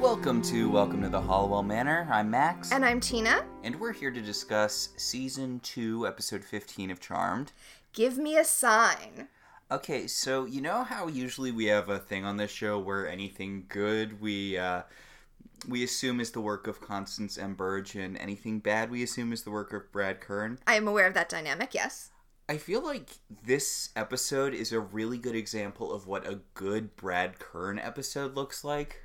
Welcome to the Hollowell Manor. I'm Max. And I'm Tina. And we're here to discuss Season 2, Episode 15 of Charmed. Give me a sign. Okay, so you know how usually we have a thing on this show where anything good we assume is the work of Constance M. Burge, and anything bad we assume is the work of Brad Kern? I am aware of that dynamic, yes. I feel like this episode is a really good example of what a good Brad Kern episode looks like.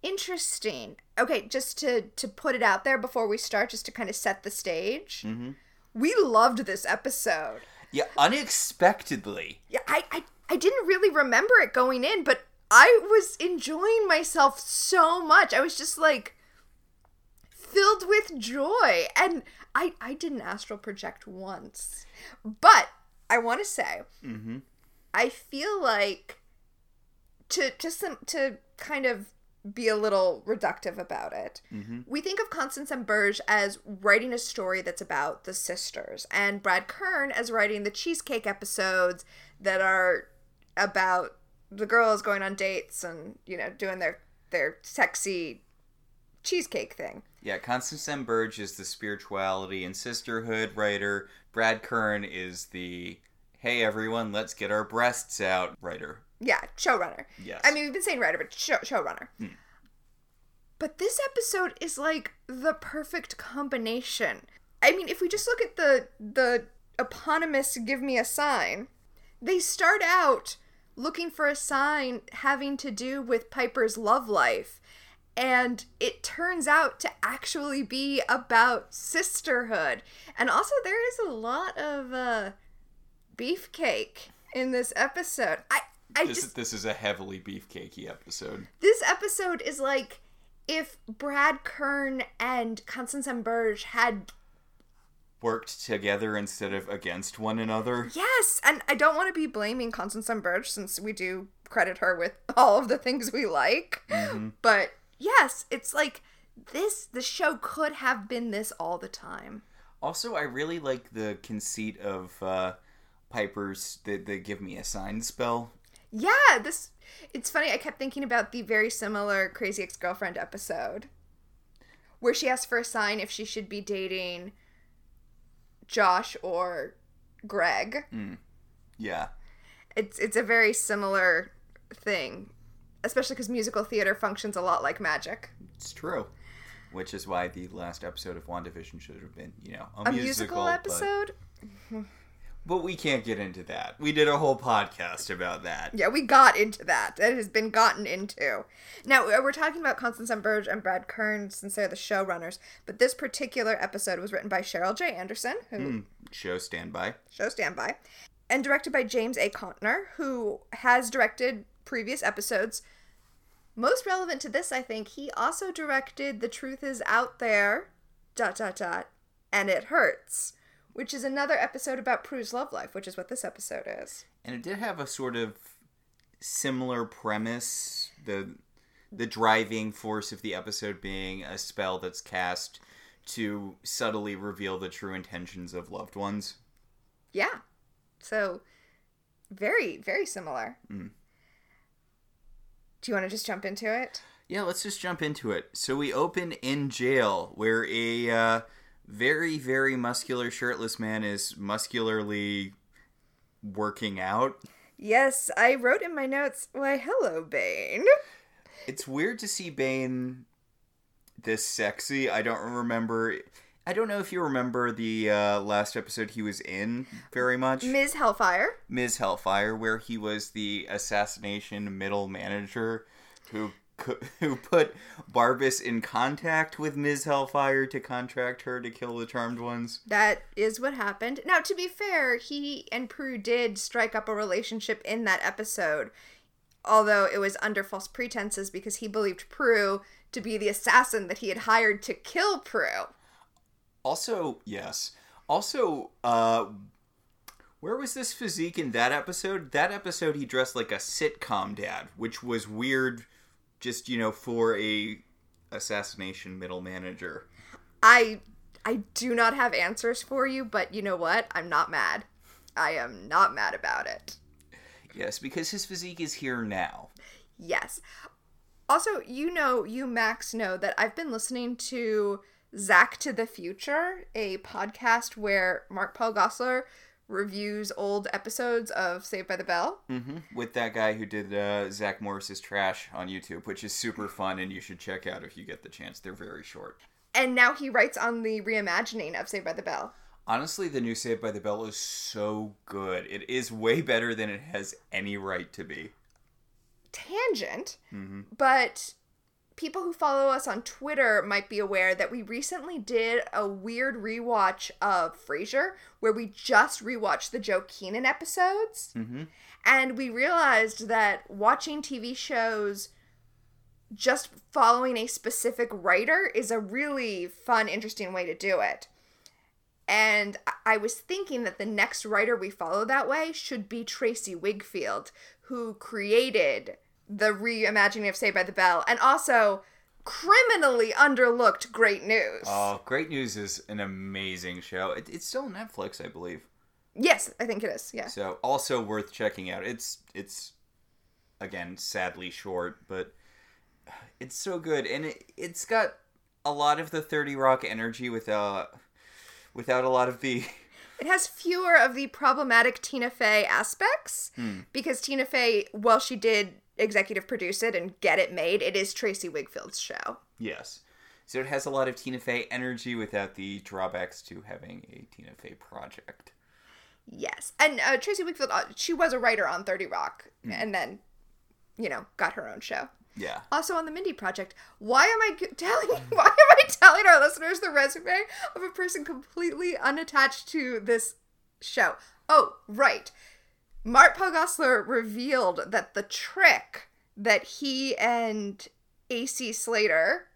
Interesting. Okay, just to put it out there before we start, just to kind of set the stage, We loved this episode. Yeah, unexpectedly. Yeah, I didn't really remember it going in, but I was enjoying myself so much. I was just like filled with joy, and I didn't astral project once. But I want to say, I feel like to kind of be a little reductive about it. We think of Constance M. Burge as writing a story that's about the sisters, and Brad Kern as writing the cheesecake episodes that are about the girls going on dates and, you know, doing their sexy cheesecake thing. Yeah, Constance M. Burge is the spirituality and sisterhood writer. Brad Kern is the, hey everyone, let's get our breasts out writer. Yeah, showrunner. Yes. I mean, we've been saying writer, but showrunner. But this episode is like the perfect combination. I mean, if we just look at the eponymous Give Me a Sign, they start out looking for a sign having to do with Piper's love life. And it turns out to actually be about sisterhood. And also there is a lot of beefcake in this episode. This is a heavily beefcakey episode. This episode is like if Brad Kern and Constance M. Burge had worked together instead of against one another. Yes, and I don't want to be blaming Constance M. Burge since we do credit her with all of the things we like. But yes, it's like the show could have been this all the time. Also, I really like the conceit of Piper's, the Give Me a Sign spell. Yeah, it's funny, I kept thinking about the very similar Crazy Ex-Girlfriend episode, where she asked for a sign if she should be dating Josh or Greg. Yeah. It's a very similar thing, especially because musical theater functions a lot like magic. It's true. Which is why the last episode of WandaVision should have been, you know, a musical episode? But we can't get into that. We did a whole podcast about that. Yeah, we got into that. That has been gotten into. Now, we're talking about Constance M. Burge and Brad Kern since they're the showrunners, but this particular episode was written by Cheryl J. Anderson, who... Show standby. And directed by James A. Contner, who has directed previous episodes. Most relevant to this, I think, he also directed The Truth Is Out There, and It Hurts, which is another episode about Prue's love life, which is what this episode is. And it did have a sort of similar premise, the driving force of the episode being a spell that's cast to subtly reveal the true intentions of loved ones. Yeah. So, very, very similar. Do you want to just jump into it? Yeah, let's just jump into it. So we open in jail, where a... very, very muscular shirtless man is muscularly working out. Yes, I wrote in my notes, why, hello, Bane. It's weird to see Bane this sexy. I don't know if you remember the last episode he was in very much. Ms. Hellfire, where he was the assassination middle manager who put Barbas in contact with Ms. Hellfire to contract her to kill the Charmed Ones. That is what happened. Now, to be fair, he and Prue did strike up a relationship in that episode, although it was under false pretenses because he believed Prue to be the assassin that he had hired to kill Prue. Also, yes. Also, where was this physique in that episode? That episode he dressed like a sitcom dad, which was weird... Just, you know, for a assassination middle manager. I do not have answers for you, but you know what? I'm not mad. I am not mad about it. Yes, because his physique is here now. Yes. Also, you Max know that I've been listening to Zach to the Future, a podcast where Mark Paul Gosselaar reviews old episodes of Saved by the Bell. Mm-hmm. With that guy who did Zach Morris's Trash on YouTube, which is super fun and you should check out if you get the chance. They're very short. And now he writes on the reimagining of Saved by the Bell. Honestly, the new Saved by the Bell is so good. It is way better than it has any right to be. Tangent, mm-hmm. But people who follow us on Twitter might be aware that we recently did a weird rewatch of Frasier, where we just rewatched the Joe Keenan episodes, mm-hmm. and we realized that watching TV shows just following a specific writer is a really fun, interesting way to do it. And I was thinking that the next writer we follow that way should be Tracy Wigfield, who created the reimagining of Saved by the Bell and also criminally underlooked Great News. Oh, Great News is an amazing show. It's still on Netflix, I believe. Yes, I think it is, yeah. So also worth checking out. It's again, sadly short, but it's so good. And it's got a lot of the 30 Rock energy without a lot of the... It has fewer of the problematic Tina Fey aspects, because Tina Fey, while she did executive produce it and get it made, it is Tracy Wigfield's show. Yes. So it has a lot of Tina Fey energy without the drawbacks to having a Tina Fey project. Yes. And Tracy Wigfield, she was a writer on 30 Rock, and then, got her own show. Yeah. Also on the Mindy Project. Why am I telling our listeners the resume of a person completely unattached to this show? Oh, right. Mark Paul Gosselaar revealed that the trick that he and A.C. Slater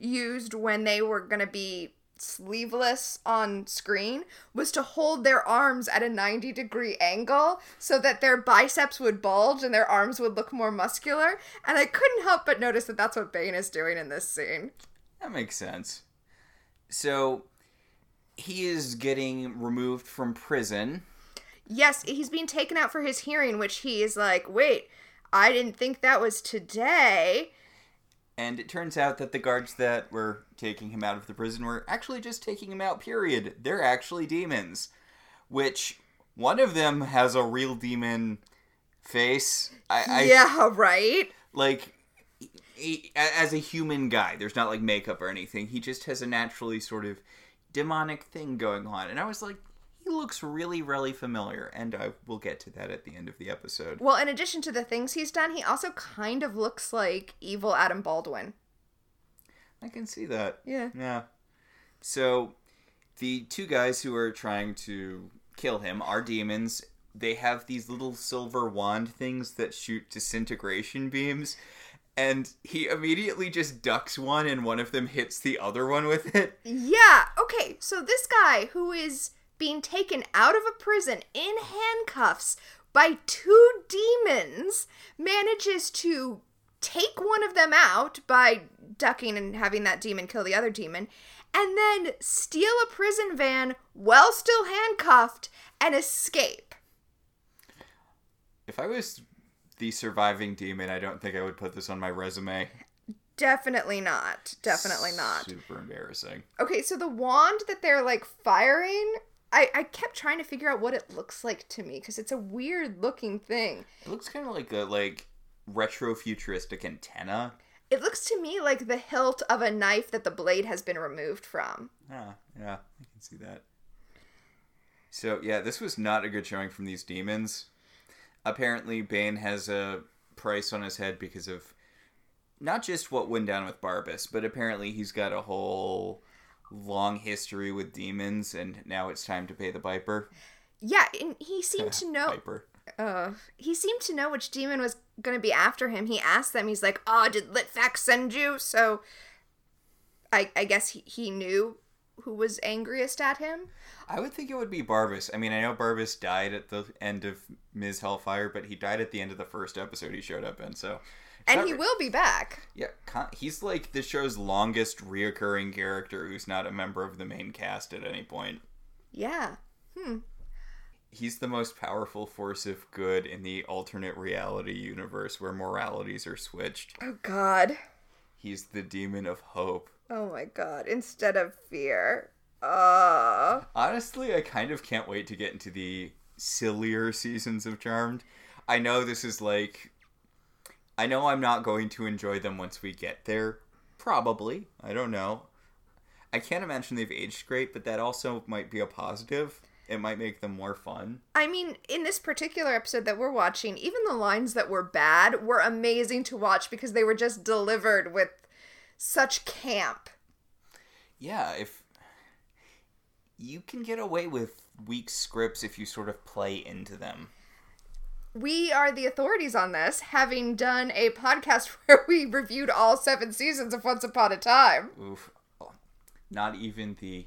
used when they were going to be sleeveless on screen was to hold their arms at a 90-degree angle so that their biceps would bulge and their arms would look more muscular. And I couldn't help but notice that that's what Bane is doing in this scene. That makes sense. So he is getting removed from prison. Yes, he's being taken out for his hearing, which he is like, wait, I didn't think that was today. And it turns out that the guards that were taking him out of the prison were actually just taking him out, period. They're actually demons. Which, one of them has a real demon face. Yeah, right? Like, he, as a human guy, there's not, like, makeup or anything. He just has a naturally sort of demonic thing going on. And I was like, he looks really, really familiar. And I will get to that at the end of the episode. Well, in addition to the things he's done, he also kind of looks like evil Adam Baldwin. I can see that. Yeah. Yeah. So, the two guys who are trying to kill him are demons. They have these little silver wand things that shoot disintegration beams. And he immediately just ducks one and one of them hits the other one with it. Yeah. Okay. So, this guy who is being taken out of a prison in handcuffs by two demons manages to take one of them out by ducking and having that demon kill the other demon, and then steal a prison van while still handcuffed and escape. If I was the surviving demon, I don't think I would put this on my resume. Definitely not. Definitely not. Super embarrassing. Okay, so the wand that they're, like, firing... I kept trying to figure out what it looks like to me, because it's a weird-looking thing. It looks kind of like a, retro-futuristic antenna. It looks to me like the hilt of a knife that the blade has been removed from. Yeah, I can see that. So, yeah, this was not a good showing from these demons. Apparently, Bane has a price on his head because of not just what went down with Barbas, but apparently he's got a whole... long history with demons, and now it's time to pay the piper. Yeah, and he seemed to know. Piper. He seemed to know which demon was going to be after him. He asked them. He's like, "Oh, did Litvak send you?" So, I guess he knew who was angriest at him. I would think it would be Barbas. I mean, I know Barbas died at the end of Ms. Hellfire, but he died at the end of the first episode he showed up in. So. And he will be back. Yeah, he's like the show's longest reoccurring character who's not a member of the main cast at any point. Yeah. he's the most powerful force of good in the alternate reality universe where moralities are switched. Oh, God. He's the demon of hope. Oh, my God. Instead of fear. Honestly, I kind of can't wait to get into the sillier seasons of Charmed. I know this is like... I know I'm not going to enjoy them once we get there. Probably. I don't know. I can't imagine they've aged great, but that also might be a positive. It might make them more fun. I mean, in this particular episode that we're watching, even the lines that were bad were amazing to watch because they were just delivered with such camp. Yeah, if... You can get away with weak scripts if you sort of play into them. We are the authorities on this, having done a podcast where we reviewed all 7 seasons of Once Upon a Time. Oof. Not even the...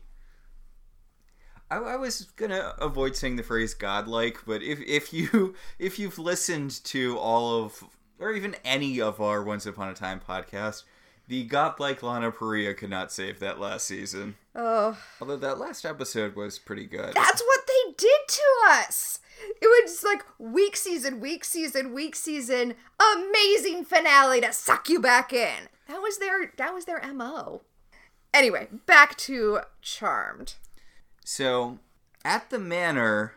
I was going to avoid saying the phrase godlike, but if you've listened to all of, or even any of our Once Upon a Time podcast, the godlike Lana Paria could not save that last season. Oh. Although that last episode was pretty good. That's what they did to us! It was like, weak season, weak season, weak season, amazing finale to suck you back in. That was their MO. Anyway, back to Charmed. So, at the manor...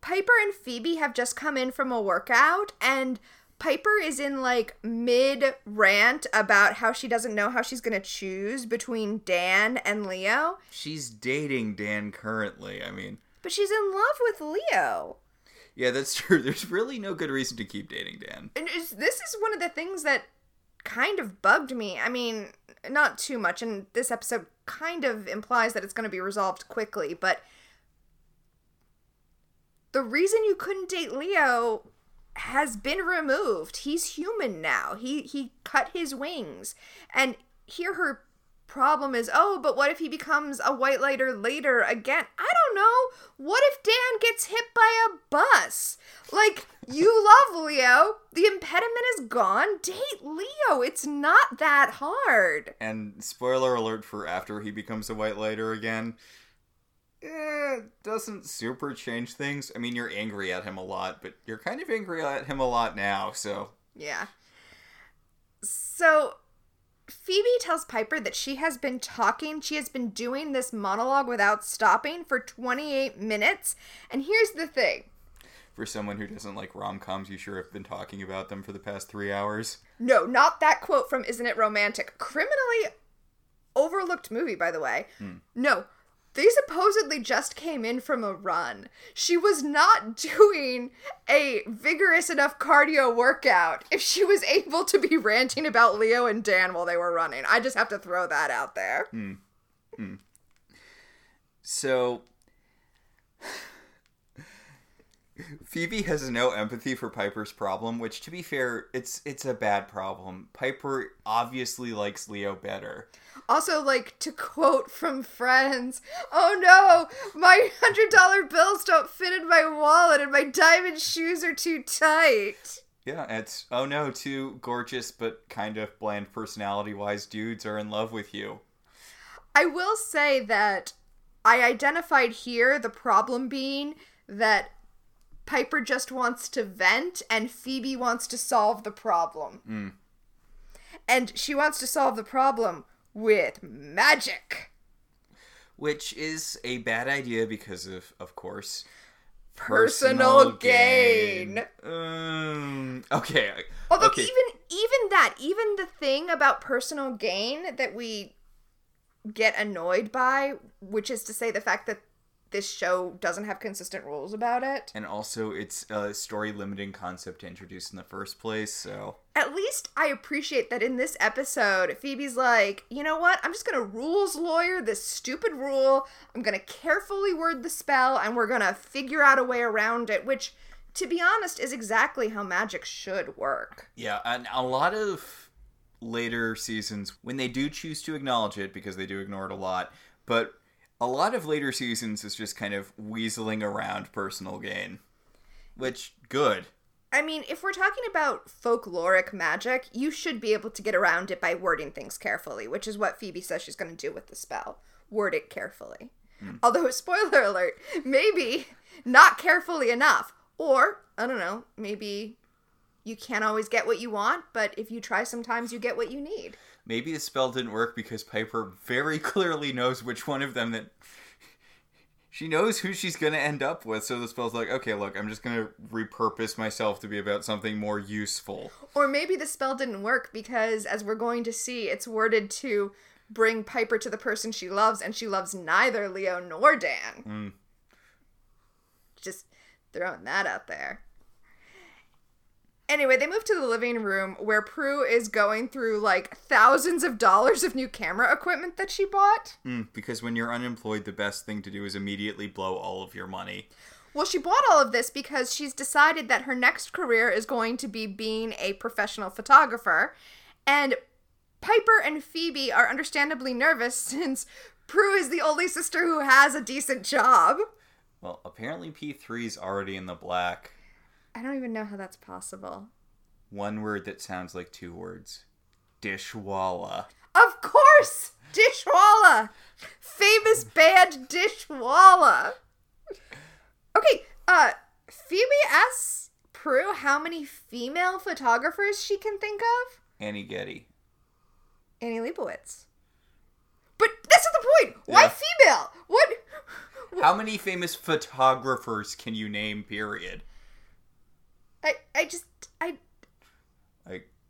Piper and Phoebe have just come in from a workout, and Piper is in, like, mid-rant about how she doesn't know how she's going to choose between Dan and Leo. She's dating Dan currently, I mean... But she's in love with Leo. Yeah, that's true. There's really no good reason to keep dating Dan. And this is one of the things that kind of bugged me. I mean... Not too much, and this episode kind of implies that it's going to be resolved quickly, but the reason you couldn't date Leo has been removed. He's human now. He cut his wings. And here her problem is, oh, but what if he becomes a white lighter later again? I don't know. What if Dan gets hit by a bus? Like, you love Leo. The impediment is gone. Date Leo. It's not that hard. And spoiler alert for after he becomes a white lighter again. It doesn't super change things. I mean, you're angry at him a lot, but you're kind of angry at him a lot now, so. Yeah. So... Phoebe tells Piper that she has been doing this monologue without stopping for 28 minutes. And here's the thing. For someone who doesn't like rom-coms, you sure have been talking about them for the past 3 hours. No, not that quote from Isn't It Romantic? Criminally overlooked movie, by the way. No, they supposedly just came in from a run. She was not doing a vigorous enough cardio workout if she was able to be ranting about Leo and Dan while they were running. I just have to throw that out there. So, Phoebe has no empathy for Piper's problem, which, to be fair, it's a bad problem. Piper obviously likes Leo better. Also, like, to quote from Friends, oh no, my $100 bills don't fit in my wallet and my diamond shoes are too tight. Yeah, it's, oh no, two gorgeous but kind of bland personality-wise dudes are in love with you. I will say that I identified here the problem being that Piper just wants to vent and Phoebe wants to solve the problem. And she wants to solve the problem with magic. Which is a bad idea because of course... Personal gain. Okay. Although okay. Even the thing about personal gain that we get annoyed by, which is to say the fact that this show doesn't have consistent rules about it. And also, it's a story-limiting concept to introduce in the first place, so... At least I appreciate that in this episode, Phoebe's like, you know what? I'm just gonna rules lawyer this stupid rule. I'm gonna carefully word the spell, and we're gonna figure out a way around it, which, to be honest, is exactly how magic should work. Yeah, and a lot of later seasons, when they do choose to acknowledge it, because they do ignore it a lot, but... A lot of later seasons is just kind of weaseling around personal gain, which, good. I mean, if we're talking about folkloric magic, you should be able to get around it by wording things carefully, which is what Phoebe says she's going to do with the spell. Word it carefully. Although, spoiler alert, maybe not carefully enough. Or, I don't know, maybe you can't always get what you want, but if you try sometimes you get what you need. Maybe the spell didn't work because Piper very clearly knows which one of them that... She knows who she's going to end up with, so the spell's like, okay, look, I'm just going to repurpose myself to be about something more useful. Or maybe the spell didn't work because, as we're going to see, it's worded to bring Piper to the person she loves, and she loves neither Leo nor Dan. Mm. Just throwing that out there. Anyway, they move to the living room where Prue is going through, like, thousands of dollars of new camera equipment that she bought. Because when you're unemployed, the best thing to do is immediately blow all of your money. Well, she bought all of this because she's decided that her next career is going to be being a professional photographer. And Piper and Phoebe are understandably nervous since Prue is the only sister who has a decent job. Well, apparently P3's already in the black. I don't even know how that's possible. One word that sounds like two words. Dishwalla. Of course! Dishwalla! Famous band Dishwalla! Okay, Phoebe asks Prue how many female photographers she can think of. Annie Getty. Annie Leibovitz. But that's not the point! Yeah. Why female? What? How many famous photographers can you name, period?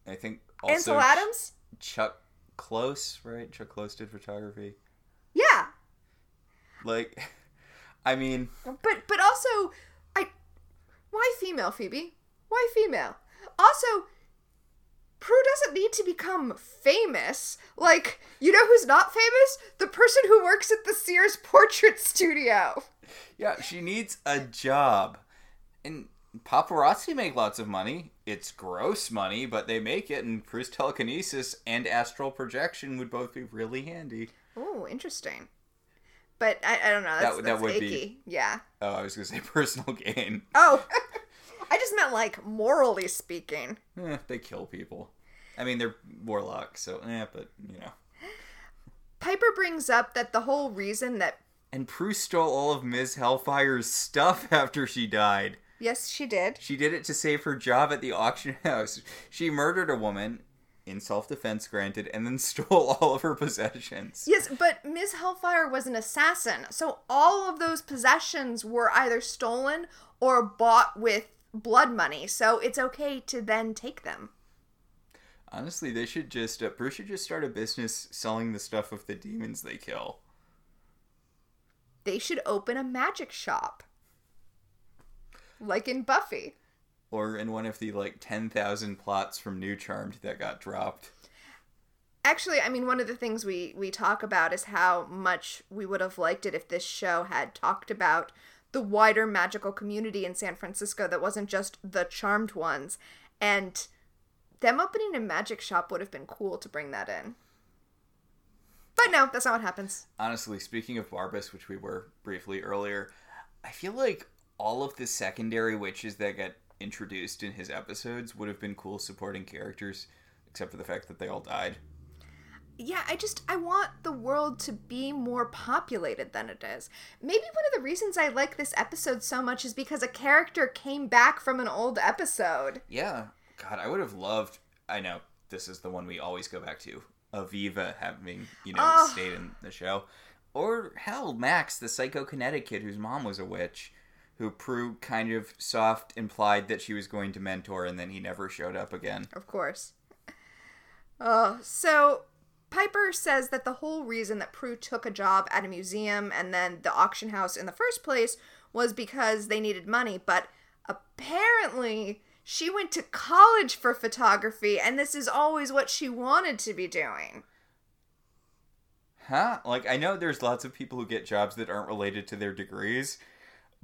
I think also... Ansel Adams? Chuck Close, right? Chuck Close did photography. Yeah. Like, I mean... But also, why female, Phoebe? Why female? Also, Prue doesn't need to become famous. Like, you know who's not famous? The person who works at the Sears Portrait Studio. Yeah, she needs a job. And... paparazzi make lots of money. It's gross money, but they make it, and Prue's telekinesis and astral projection would both be really handy. Oh, interesting. But I don't know. That's would icky. Be. Yeah. Oh, I was going to say personal gain. Oh. I just meant, like, morally speaking. They kill people. I mean, they're warlocks, so, but, you know. Piper brings up that the whole reason that... And Prue stole all of Ms. Hellfire's stuff after she died. Yes, she did. She did it to save her job at the auction house. She murdered a woman, in self-defense granted, and then stole all of her possessions. Yes, but Ms. Hellfire was an assassin, so all of those possessions were either stolen or bought with blood money, so it's okay to then take them. Honestly, they should just, Bruce should just start a business selling the stuff of the demons they kill. They should open a magic shop. Like in Buffy. Or in one of the, 10,000 plots from New Charmed that got dropped. Actually, I mean, one of the things we talk about is how much we would have liked it if this show had talked about the wider magical community in San Francisco that wasn't just the Charmed ones. And them opening a magic shop would have been cool to bring that in. But no, that's not what happens. Honestly, speaking of Barbas, which we were briefly earlier, I feel like... all of the secondary witches that got introduced in his episodes would have been cool supporting characters, except for the fact that they all died. Yeah, I want the world to be more populated than it is. Maybe one of the reasons I like this episode so much is because a character came back from an old episode. Yeah. God, I would have loved, I know, this is the one we always go back to, Aviva having, stayed in the show. Or, hell, Max, the psychokinetic kid whose mom was a witch. Who Prue kind of soft implied that she was going to mentor, and then he never showed up again. Of course. So Piper says that the whole reason that Prue took a job at a museum and then the auction house in the first place was because they needed money, but apparently she went to college for photography, and this is always what she wanted to be doing. Huh? I know there's lots of people who get jobs that aren't related to their degrees,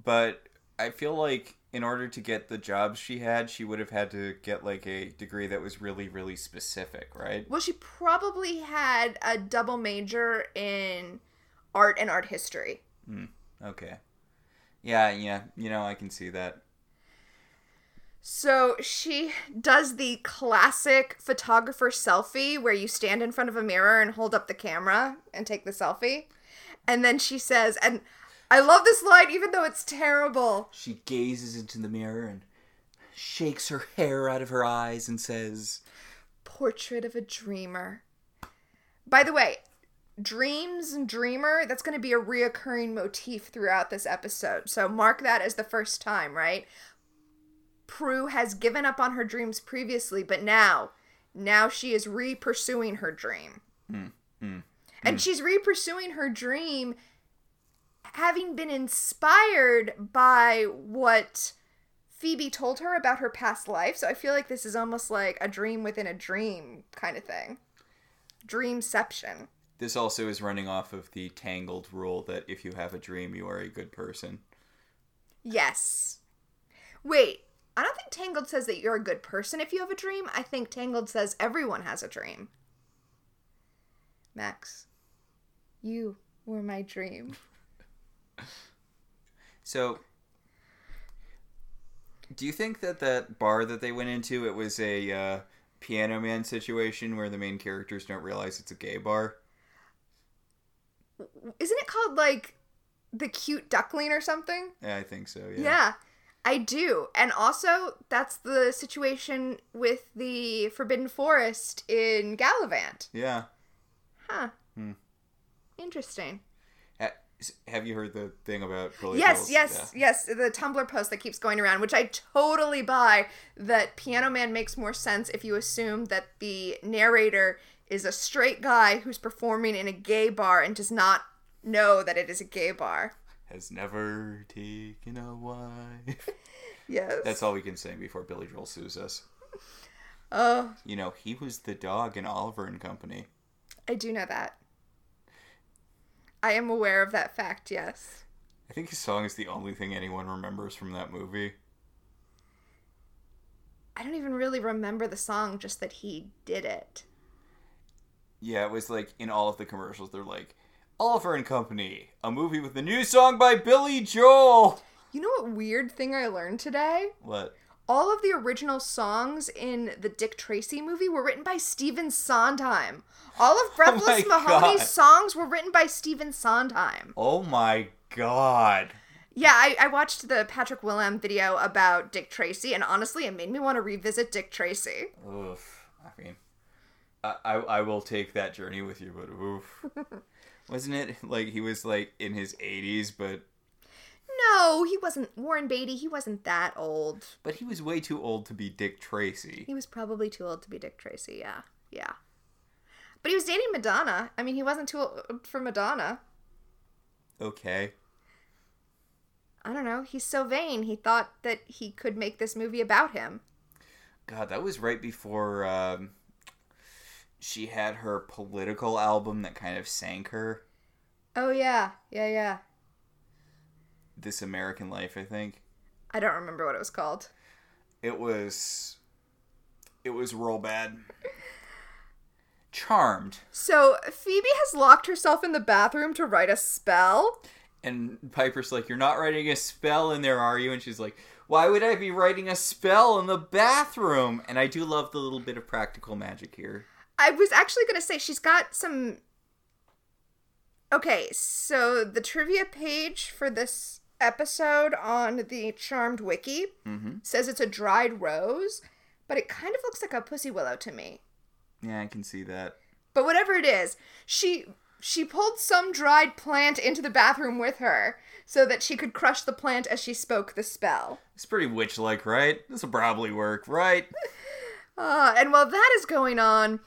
but I feel like in order to get the jobs she had, she would have had to get, a degree that was really, really specific, right? Well, she probably had a double major in art and art history. Okay. Yeah, I can see that. So she does the classic photographer selfie where you stand in front of a mirror and hold up the camera and take the selfie. And then she says, and I love this line, even though it's terrible. She gazes into the mirror and shakes her hair out of her eyes and says, "Portrait of a dreamer." By the way, dreams and dreamer, that's going to be a reoccurring motif throughout this episode. So mark that as the first time, right? Prue has given up on her dreams previously, but now she is re-pursuing her dream. And she's re-pursuing her dream having been inspired by what Phoebe told her about her past life. So I feel like this is almost like a dream within a dream kind of thing. Dreamception. This also is running off of the Tangled rule that if you have a dream, you are a good person. Yes. Wait, I don't think Tangled says that you're a good person if you have a dream. I think Tangled says everyone has a dream. Max, you were my dream. So, do you think that bar that they went into, it was a Piano Man situation where the main characters don't realize it's a gay bar? Isn't it called, like, The Cute Duckling or something? Yeah, I think so, yeah. Yeah, I do. And also, that's the situation with the Forbidden Forest in Galavant. Yeah. Huh. Hmm. Interesting. Have you heard the thing about Billy Joel's? Yes, the Tumblr post that keeps going around, which I totally buy, that Piano Man makes more sense if you assume that the narrator is a straight guy who's performing in a gay bar and does not know that it is a gay bar. Has never taken a wife. Yes. That's all we can say before Billy Joel sues us. Oh. You know, he was the dog in Oliver and Company. I do know that. I am aware of that fact, yes. I think his song is the only thing anyone remembers from that movie. I don't even really remember the song, just that he did it. Yeah, it was like, in all of the commercials, they're like, Oliver and Company, a movie with a new song by Billy Joel! You know what weird thing I learned today? What? All of the original songs in the Dick Tracy movie were written by Stephen Sondheim. All of Breathless Mahoney's songs were written by Stephen Sondheim. Oh my god. Yeah, I watched the Patrick Willam video about Dick Tracy, and honestly, it made me want to revisit Dick Tracy. Oof. I mean, I will take that journey with you, but oof. Wasn't it like he was like in his 80s, but... No, he wasn't Warren Beatty. He wasn't that old. But he was way too old to be Dick Tracy. He was probably too old to be Dick Tracy, yeah. Yeah. But he was dating Madonna. I mean, he wasn't too old for Madonna. Okay. I don't know. He's so vain. He thought that he could make this movie about him. God, that was right before she had her political album that kind of sank her. Oh, yeah. Yeah, yeah. This American Life, I think. I don't remember what it was called. It was real bad. Charmed. So Phoebe has locked herself in the bathroom to write a spell. And Piper's like, "You're not writing a spell in there, are you?" And she's like, "Why would I be writing a spell in the bathroom?" And I do love the little bit of practical magic here. I was actually going to say she's got some... Okay, so the trivia page for this episode on the Charmed Wiki says it's a dried rose, but it kind of looks like a pussy willow to me. Yeah, I can see that. But whatever it is, she pulled some dried plant into the bathroom with her so that she could crush the plant as she spoke the spell. It's pretty witch-like, right? This will probably work, right? And while that is going on,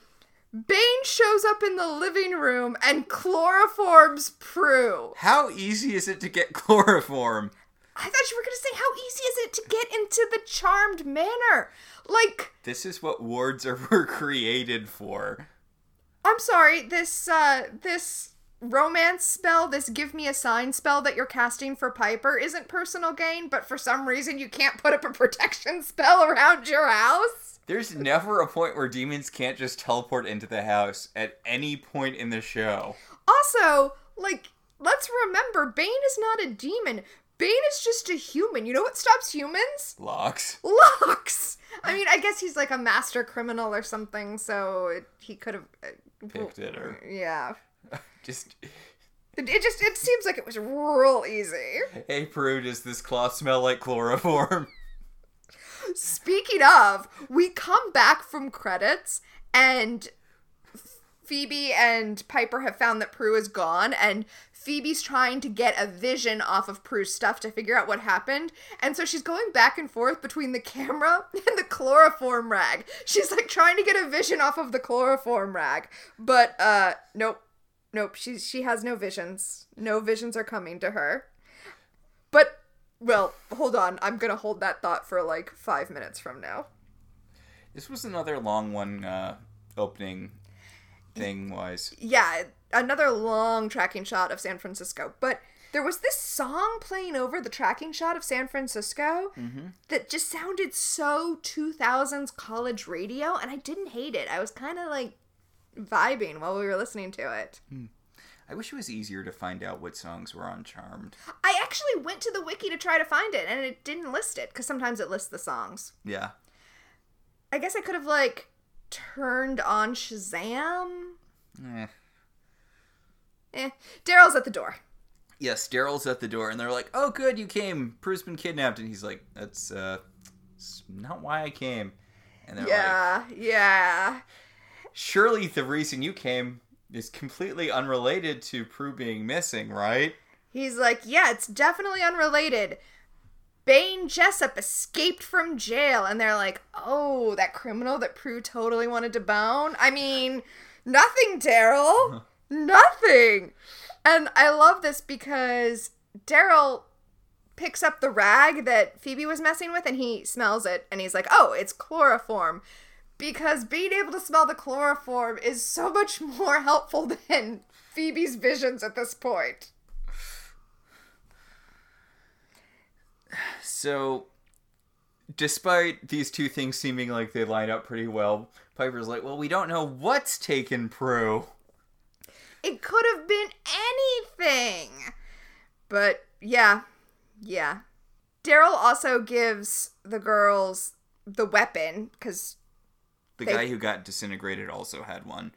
Bane shows up in the living room and chloroforms Prue. How easy is it to get chloroform? I thought you were going to say, how easy is it to get into the Charmed Manor? Like... This is what wards were created for. I'm sorry, this romance spell, this give me a sign spell that you're casting for Piper isn't personal gain, but for some reason you can't put up a protection spell around your house? There's never a point where demons can't just teleport into the house at any point in the show. Also, like, let's remember, Bane is not a demon. Bane is just a human. You know what stops humans? Locks! I mean, I guess he's like a master criminal or something, so he could have... Picked it or... Yeah. Just... It seems like it was real easy. Hey, Prue, does this cloth smell like chloroform? Speaking of, we come back from credits, and Phoebe and Piper have found that Prue is gone, and Phoebe's trying to get a vision off of Prue's stuff to figure out what happened, and so she's going back and forth between the camera and the chloroform rag. She's, like, trying to get a vision off of the chloroform rag, but, nope, she has no visions. No visions are coming to her. But, well, hold on, I'm gonna hold that thought for, like, 5 minutes from now. This was another long one, opening thing-wise. Yeah, another long tracking shot of San Francisco. But there was this song playing over the tracking shot of San Francisco that just sounded so 2000s college radio, and I didn't hate it. I was kind of like vibing while we were listening to it. I wish it was easier to find out what songs were on Charmed. I actually went to the wiki to try to find it, and it didn't list it, because sometimes it lists the songs. Yeah. I guess I could have, like, turned on Shazam. Daryl's at the door. Yes, Daryl's at the door, and they're like, oh, good, you came. Prue's been kidnapped. And he's like, that's not why I came. And they're like... Yeah. Surely the reason you came is completely unrelated to Prue being missing, right? He's like, yeah, it's definitely unrelated. Bane Jessup escaped from jail, and they're like, oh, that criminal that Prue totally wanted to bone? I mean, nothing, Daryl. Nothing. And I love this because Daryl picks up the rag that Phoebe was messing with, and he smells it, and he's like, oh, it's chloroform. Because being able to smell the chloroform is so much more helpful than Phoebe's visions at this point. So, despite these two things seeming like they line up pretty well, Piper's like, well, we don't know what's taken Prue. It could have been anything. But, yeah. Daryl also gives the girls the weapon, because... The guy who got disintegrated also had one,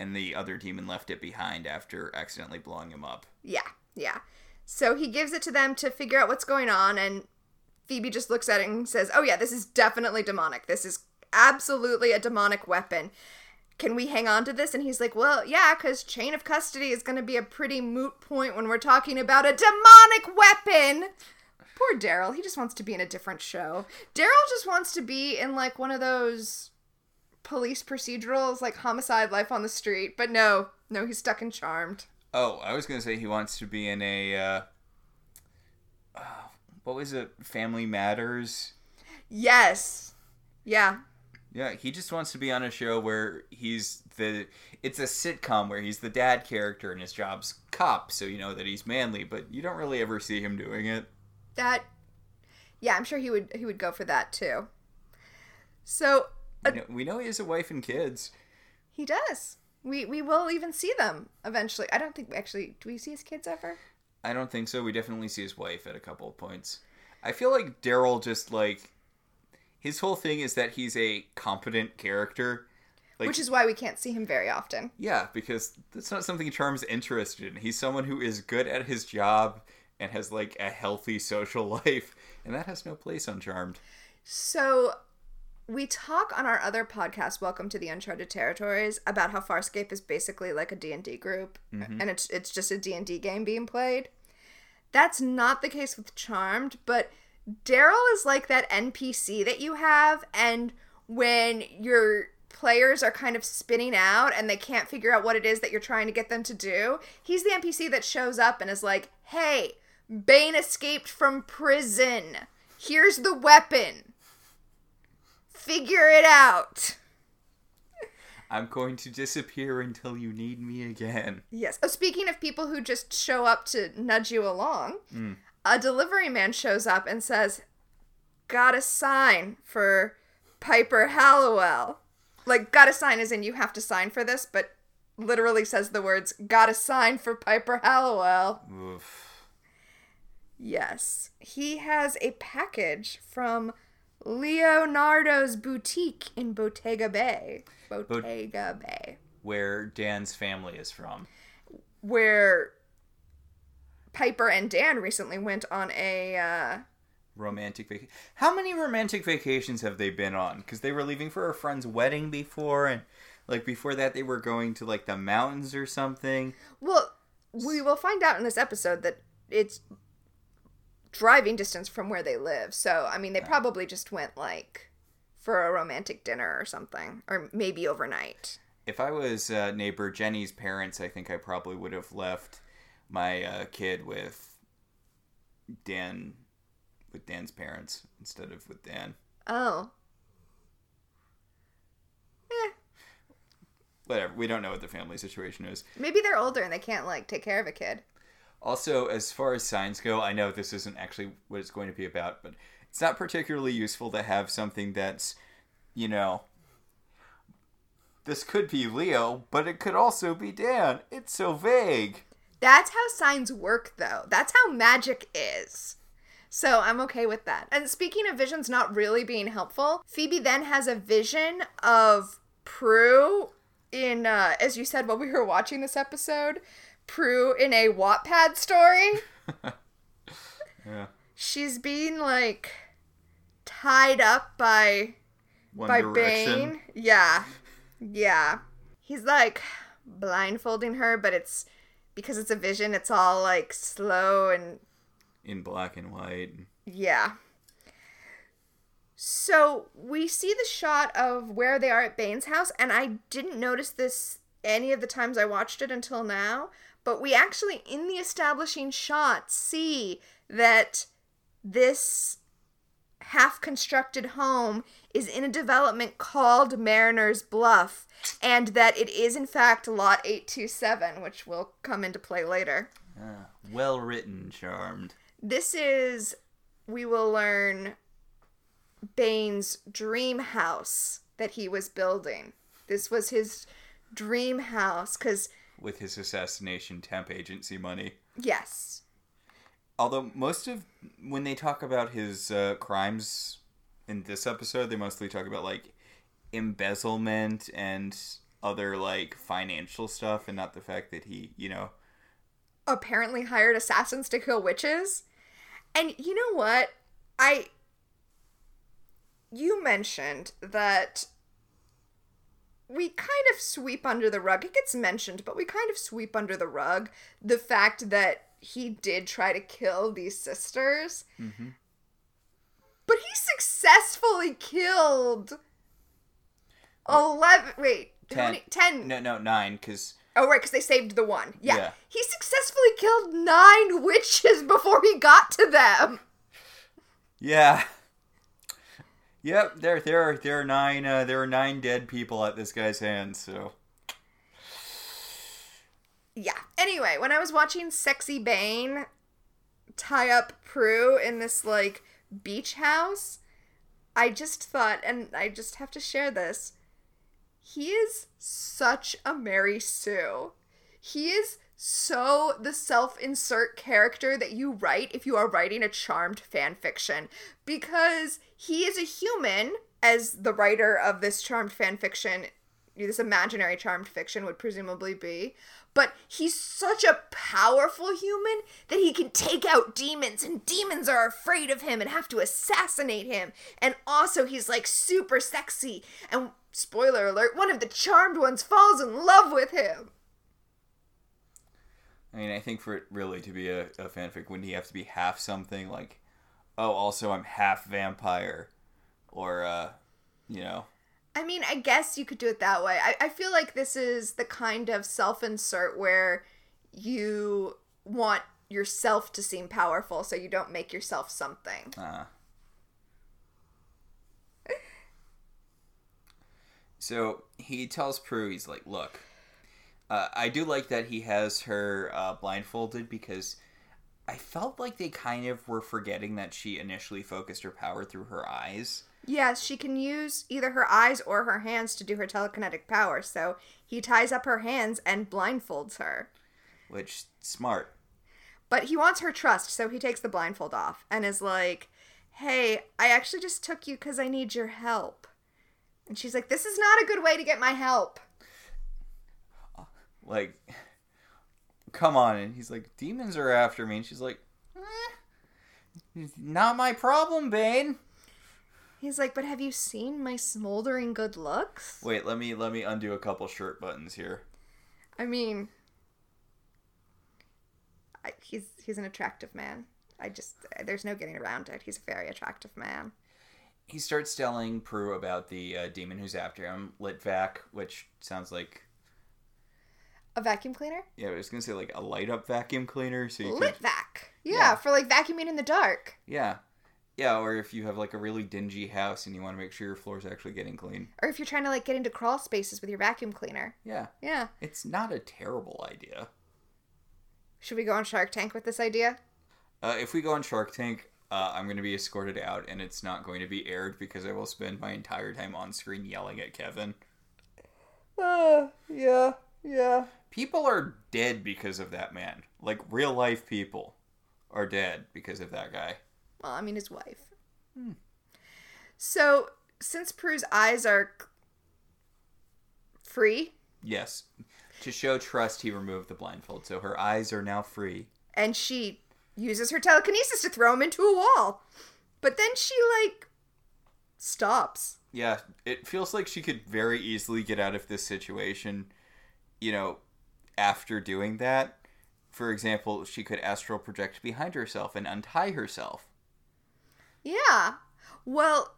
and the other demon left it behind after accidentally blowing him up. Yeah. So he gives it to them to figure out what's going on, and Phoebe just looks at it and says, oh yeah, this is definitely demonic. This is absolutely a demonic weapon. Can we hang on to this? And he's like, well, yeah, because chain of custody is going to be a pretty moot point when we're talking about a demonic weapon. Poor Daryl. He just wants to be in a different show. Daryl just wants to be in, like, one of those... police procedurals, like Homicide, Life on the Street, but no, he's stuck in Charmed. Oh, I was gonna say he wants to be in a, what was it, Family Matters? Yes. Yeah, he just wants to be on a show where it's a sitcom where he's the dad character and his job's cop, so you know that he's manly, but you don't really ever see him doing it. Yeah, I'm sure he would go for that too. So... We know he has a wife and kids. He does. We will even see them eventually. I don't think, actually, do we see his kids ever? I don't think so. We definitely see his wife at a couple of points. I feel like Daryl just, like, his whole thing is that he's a competent character. Like, which is why we can't see him very often. Yeah, because that's not something Charm's interested in. He's someone who is good at his job and has, like, a healthy social life. And that has no place on Charmed. So... we talk on our other podcast, Welcome to the Uncharted Territories, about how Farscape is basically like a D&D group, and it's just a D&D game being played. That's not the case with Charmed, but Daryl is like that NPC that you have, and when your players are kind of spinning out and they can't figure out what it is that you're trying to get them to do, he's the NPC that shows up and is like, hey, Bane escaped from prison. Here's the weapon. Figure it out. I'm going to disappear until you need me again. Yes. Oh, speaking of people who just show up to nudge you along, a delivery man shows up and says, got a sign for Piper Halliwell. Like, got a sign as in you have to sign for this, but literally says the words, got a sign for Piper Halliwell. Oof. Yes. He has a package from... Leonardo's boutique in Bottega Bay. Where Dan's family is from. Where Piper and Dan recently went on a... romantic vacation. How many romantic vacations have they been on? Because they were leaving for a friend's wedding before, and like before that they were going to like the mountains or something. Well, we will find out in this episode that it's driving distance from where they live. So, I mean, they probably just went like for a romantic dinner or something, or maybe overnight. If I was neighbor Jenny's parents, I think I probably would have left my kid with Dan... with Dan's parents instead of with Dan. Oh. Eh. Whatever. We don't know what the family situation is. Maybe they're older and they can't, like, take care of a kid. Also, as far as signs go, I know this isn't actually what it's going to be about, but it's not particularly useful to have something that's, you know, this could be Leo, but it could also be Dan. It's so vague. That's how signs work, though. That's how magic is. So I'm okay with that. And speaking of visions not really being helpful, Phoebe then has a vision of Prue in, as you said while we were watching this episode, Prue in a Wattpad story. Yeah. She's being, like, tied up by One Direction. Bane. Yeah. Yeah. He's, like, blindfolding her, but it's, because it's a vision, it's all, like, slow and... in black and white. Yeah. So we see the shot of where they are at Bane's house, and I didn't notice this any of the times I watched it until now, but we actually, in the establishing shot, see that this half-constructed home is in a development called Mariner's Bluff, and that it is, in fact, Lot 827, which will come into play later. Well written, Charmed. This is, we will learn, Bane's dream house that he was building. This was his dream house, because... with his assassination temp agency money. Yes. Although most of, when they talk about his crimes in this episode, they mostly talk about, like, embezzlement and other, like, financial stuff, and not the fact that he, you know... apparently hired assassins to kill witches. And you know what? You mentioned that we kind of sweep under the rug. It gets mentioned, but we kind of sweep under the rug the fact that he did try to kill these sisters. Mm-hmm. But he successfully killed 11... wait. 10. No, 9, because... oh, right, because they saved the one. Yeah. He successfully killed 9 witches before he got to them. Yeah. Yep, there are 9 there are 9 dead people at this guy's hands, so. Yeah. Anyway, when I was watching Sexy Bane tie up Prue in this, like, beach house, I just thought, and I just have to share this, he is such a Mary Sue. He is so the self-insert character that you write if you are writing a Charmed fan fiction. Because he is a human, as the writer of this Charmed fan fiction, this imaginary Charmed fiction would presumably be. But he's such a powerful human that he can take out demons, and demons are afraid of him and have to assassinate him. And also he's, like, super sexy, and... spoiler alert, one of the Charmed ones falls in love with him. I mean, I think for it really to be a fanfic, wouldn't he have to be half something? Like, oh, also I'm half vampire. Or, you know. I mean, I guess you could do it that way. I feel like this is the kind of self-insert where you want yourself to seem powerful so you don't make yourself something. So he tells Prue, he's like, look, I do like that he has her blindfolded, because I felt like they kind of were forgetting that she initially focused her power through her eyes. Yes, she can use either her eyes or her hands to do her telekinetic power. So he ties up her hands and blindfolds her. Which, smart. But he wants her trust, so he takes the blindfold off and is like, hey, I actually just took you because I need your help. And she's like, this is not a good way to get my help. Like, come on. And he's like, demons are after me. And she's like, it's not my problem, Bane. He's like, but have you seen my smoldering good looks? Wait, let me undo a couple shirt buttons here. I mean, he's an attractive man. There's no getting around it. He's a very attractive man. He starts telling Prue about the demon who's after him, Litvak, which sounds like... A vacuum cleaner? Yeah, I was going to say like a light-up vacuum cleaner. So you Litvak! Could... Yeah, for like vacuuming in the dark. Yeah. Yeah, or if you have like a really dingy house and you want to make sure your floor's actually getting clean. Or if you're trying to like get into crawl spaces with your vacuum cleaner. Yeah. Yeah. It's not a terrible idea. Should we go on Shark Tank with this idea? If we go on Shark Tank, I'm going to be escorted out, and it's not going to be aired because I will spend my entire time on screen yelling at Kevin. Yeah. People are dead because of that man. Like, real-life people are dead because of that guy. Well, I mean, his wife. Hmm. So, since Prue's eyes are free... Yes. To show trust, he removed the blindfold, so her eyes are now free. And she... uses her telekinesis to throw him into a wall. But then she, like, stops. Yeah, it feels like she could very easily get out of this situation, you know, after doing that. For example, she could astral project behind herself and untie herself. Yeah, well...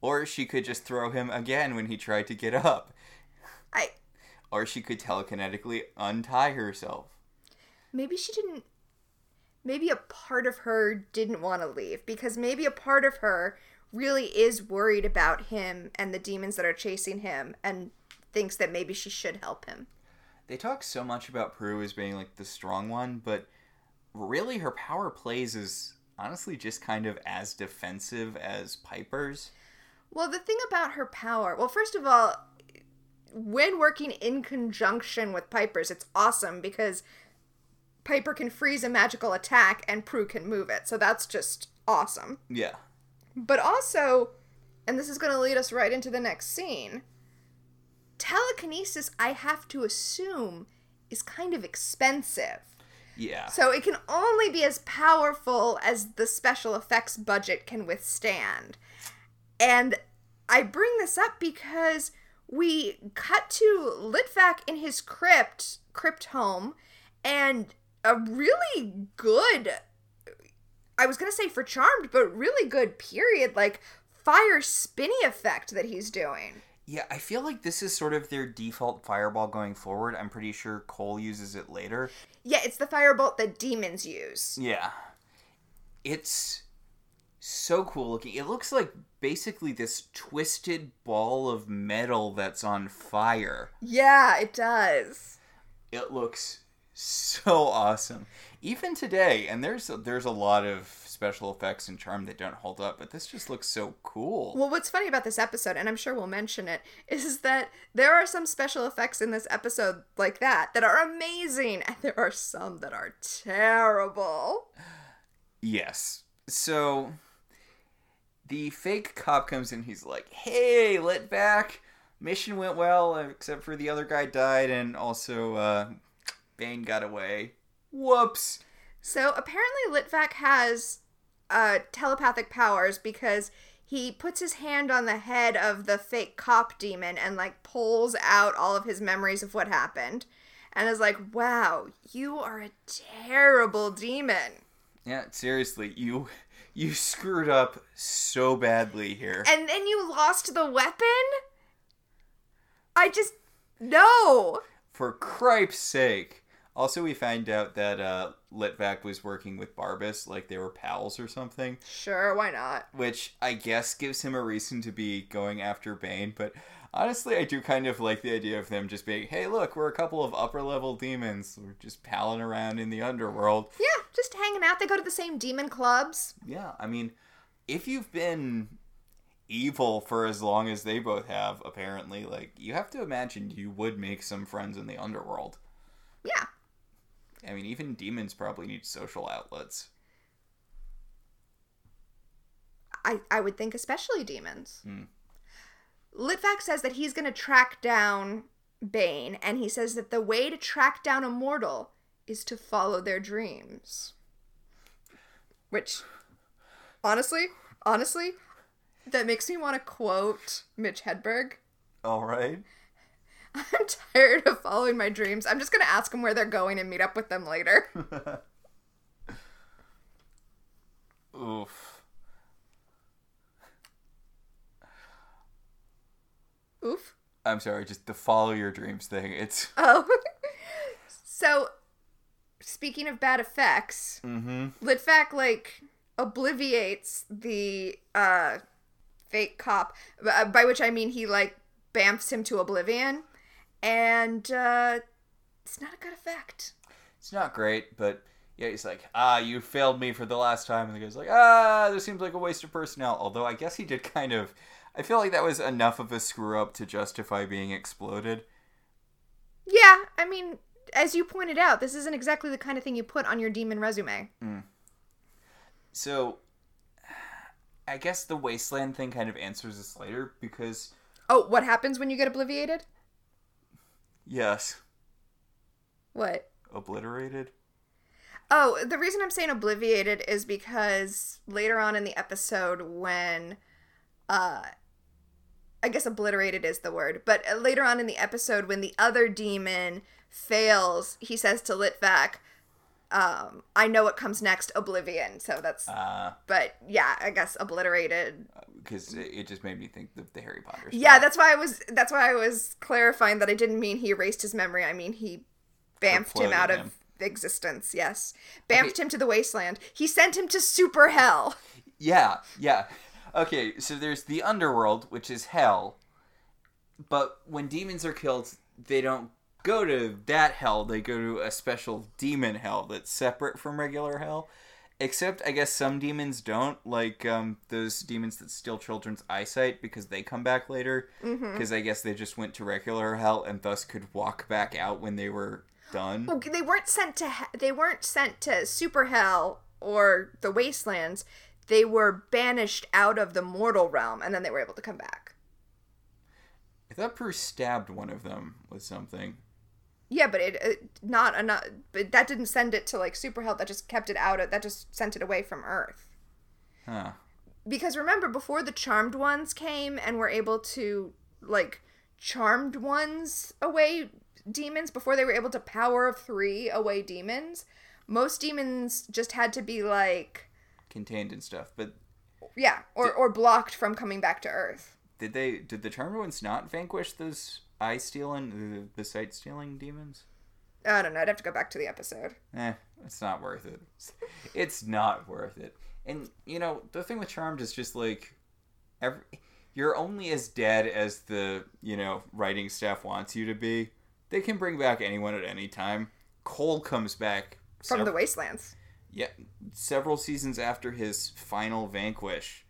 Or she could just throw him again when he tried to get up. Or she could telekinetically untie herself. Maybe she didn't... Maybe a part of her didn't want to leave, because maybe a part of her really is worried about him and the demons that are chasing him and thinks that maybe she should help him. They talk so much about Prue as being like the strong one, but really her power plays is honestly just kind of as defensive as Piper's. Well, the thing about her power, well, first of all, when working in conjunction with Piper's, it's awesome because... Piper can freeze a magical attack, and Prue can move it. So that's just awesome. Yeah. But also, and this is going to lead us right into the next scene, telekinesis, I have to assume, is kind of expensive. Yeah. So it can only be as powerful as the special effects budget can withstand. And I bring this up because we cut to Litvak in his crypt home, and... a really good, I was going to say for Charmed, but really good period, like, fire spinny effect that he's doing. Yeah, I feel like this is sort of their default fireball going forward. I'm pretty sure Cole uses it later. Yeah, it's the firebolt that demons use. Yeah. It's so cool looking. It looks like basically this twisted ball of metal that's on fire. Yeah, it does. It looks... so awesome. Even today, and there's a lot of special effects in Charmed that don't hold up, but this just looks so cool. Well, what's funny about this episode, and I'm sure we'll mention it, is that there are some special effects in this episode like that are amazing, and there are some that are terrible. Yes. So, the fake cop comes in, he's like, hey, Litvak, mission went well, except for the other guy died, and also, Bane got away. Whoops. So apparently Litvak has telepathic powers because he puts his hand on the head of the fake cop demon and like pulls out all of his memories of what happened and is like, wow, you are a terrible demon. Yeah, seriously, you screwed up so badly here. And then you lost the weapon? No! For cripe's sake. Also, we find out that Litvak was working with Barbas, like they were pals or something. Sure, why not? Which, I guess, gives him a reason to be going after Bane, but honestly, I do kind of like the idea of them just being, hey, look, we're a couple of upper-level demons. We're just palling around in the underworld. Yeah, just hanging out. They go to the same demon clubs. Yeah, I mean, if you've been evil for as long as they both have, apparently, like, you have to imagine you would make some friends in the underworld. Yeah. I mean, even demons probably need social outlets. I would think especially demons. Mm. Litvak says that he's going to track down Bane, and he says that the way to track down a mortal is to follow their dreams. Which, honestly, that makes me want to quote Mitch Hedberg. All right. I'm tired of following my dreams. I'm just going to ask them where they're going and meet up with them later. Oof. Oof? I'm sorry, just the follow your dreams thing. It's... Oh. So, speaking of bad effects, Litvak, like, obliviates the fake cop, by which I mean he, like, bamfs him to oblivion, and it's not a good effect. It's not great, but yeah, he's like, you failed me for the last time, and the guy's like, this seems like a waste of personnel, although I guess he did kind of... I feel like that was enough of a screw-up to justify being exploded. Yeah, I mean, as you pointed out, this isn't exactly the kind of thing you put on your demon resume. Mm. So, I guess the wasteland thing kind of answers this later, because... Oh, what happens when you get obliviated? Yes. What? Obliterated? Oh, the reason I'm saying obliviated is because later on in the episode when... I guess obliterated is the word, but later on in the episode when the other demon fails, he says to Litvak, I know what comes next, oblivion, so that's, but yeah, I guess obliterated. Because it just made me think of the Harry Potter stuff. Yeah, that's why I was clarifying that I didn't mean he erased his memory, I mean he bamfed him out of existence, yes. Bamfed him to the wasteland. He sent him to super hell. Yeah. Okay, so there's the underworld, which is hell, but when demons are killed, they don't go to that hell, they go to a special demon hell that's separate from regular hell, except I guess some demons don't, like those demons that steal children's eyesight because they come back later, because I guess they just went to regular hell and thus could walk back out when they were done. Okay, they weren't sent to super hell or the wastelands. They were banished out of the mortal realm, and then they were able to come back. I thought Bruce stabbed one of them with something. Yeah, but it not enough. But that didn't send it to like super hell. That just kept it out of. That just sent it away from Earth. Huh. Because remember, before the Charmed ones came and were able to like Charmed ones away demons, before they were able to power of three away demons, most demons just had to be like. Contained and stuff, but yeah, or blocked from coming back to Earth. Did the Charmed ones not vanquish those the sight stealing demons? I don't know. I'd have to go back to the episode. It's not worth it. It's not worth it. And you know the thing with Charmed is just like, you're only as dead as the writing staff wants you to be. They can bring back anyone at any time. Cole comes back from the wastelands. Yeah, several seasons after his final vanquish,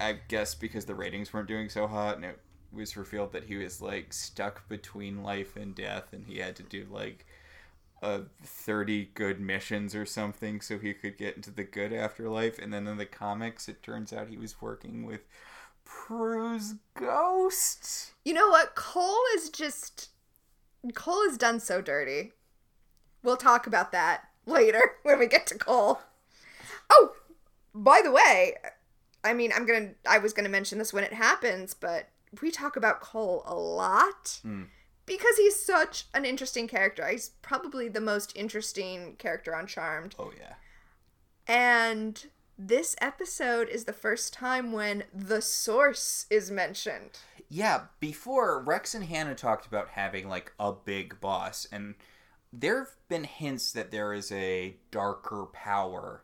I guess because the ratings weren't doing so hot, and it was revealed that he was, like, stuck between life and death, and he had to do, like, 30 good missions or something so he could get into the good afterlife, and then in the comics, it turns out he was working with Prue's ghost. You know what? Cole is done so dirty. We'll talk about that. Later, when we get to Cole. Oh, by the way, I mean, I was gonna mention this when it happens, but we talk about Cole a lot because he's such an interesting character. He's probably the most interesting character on Charmed. Oh yeah. And this episode is the first time when the source is mentioned. Yeah, before Rex and Hannah talked about having like a big boss, and there have been hints that there is a darker power,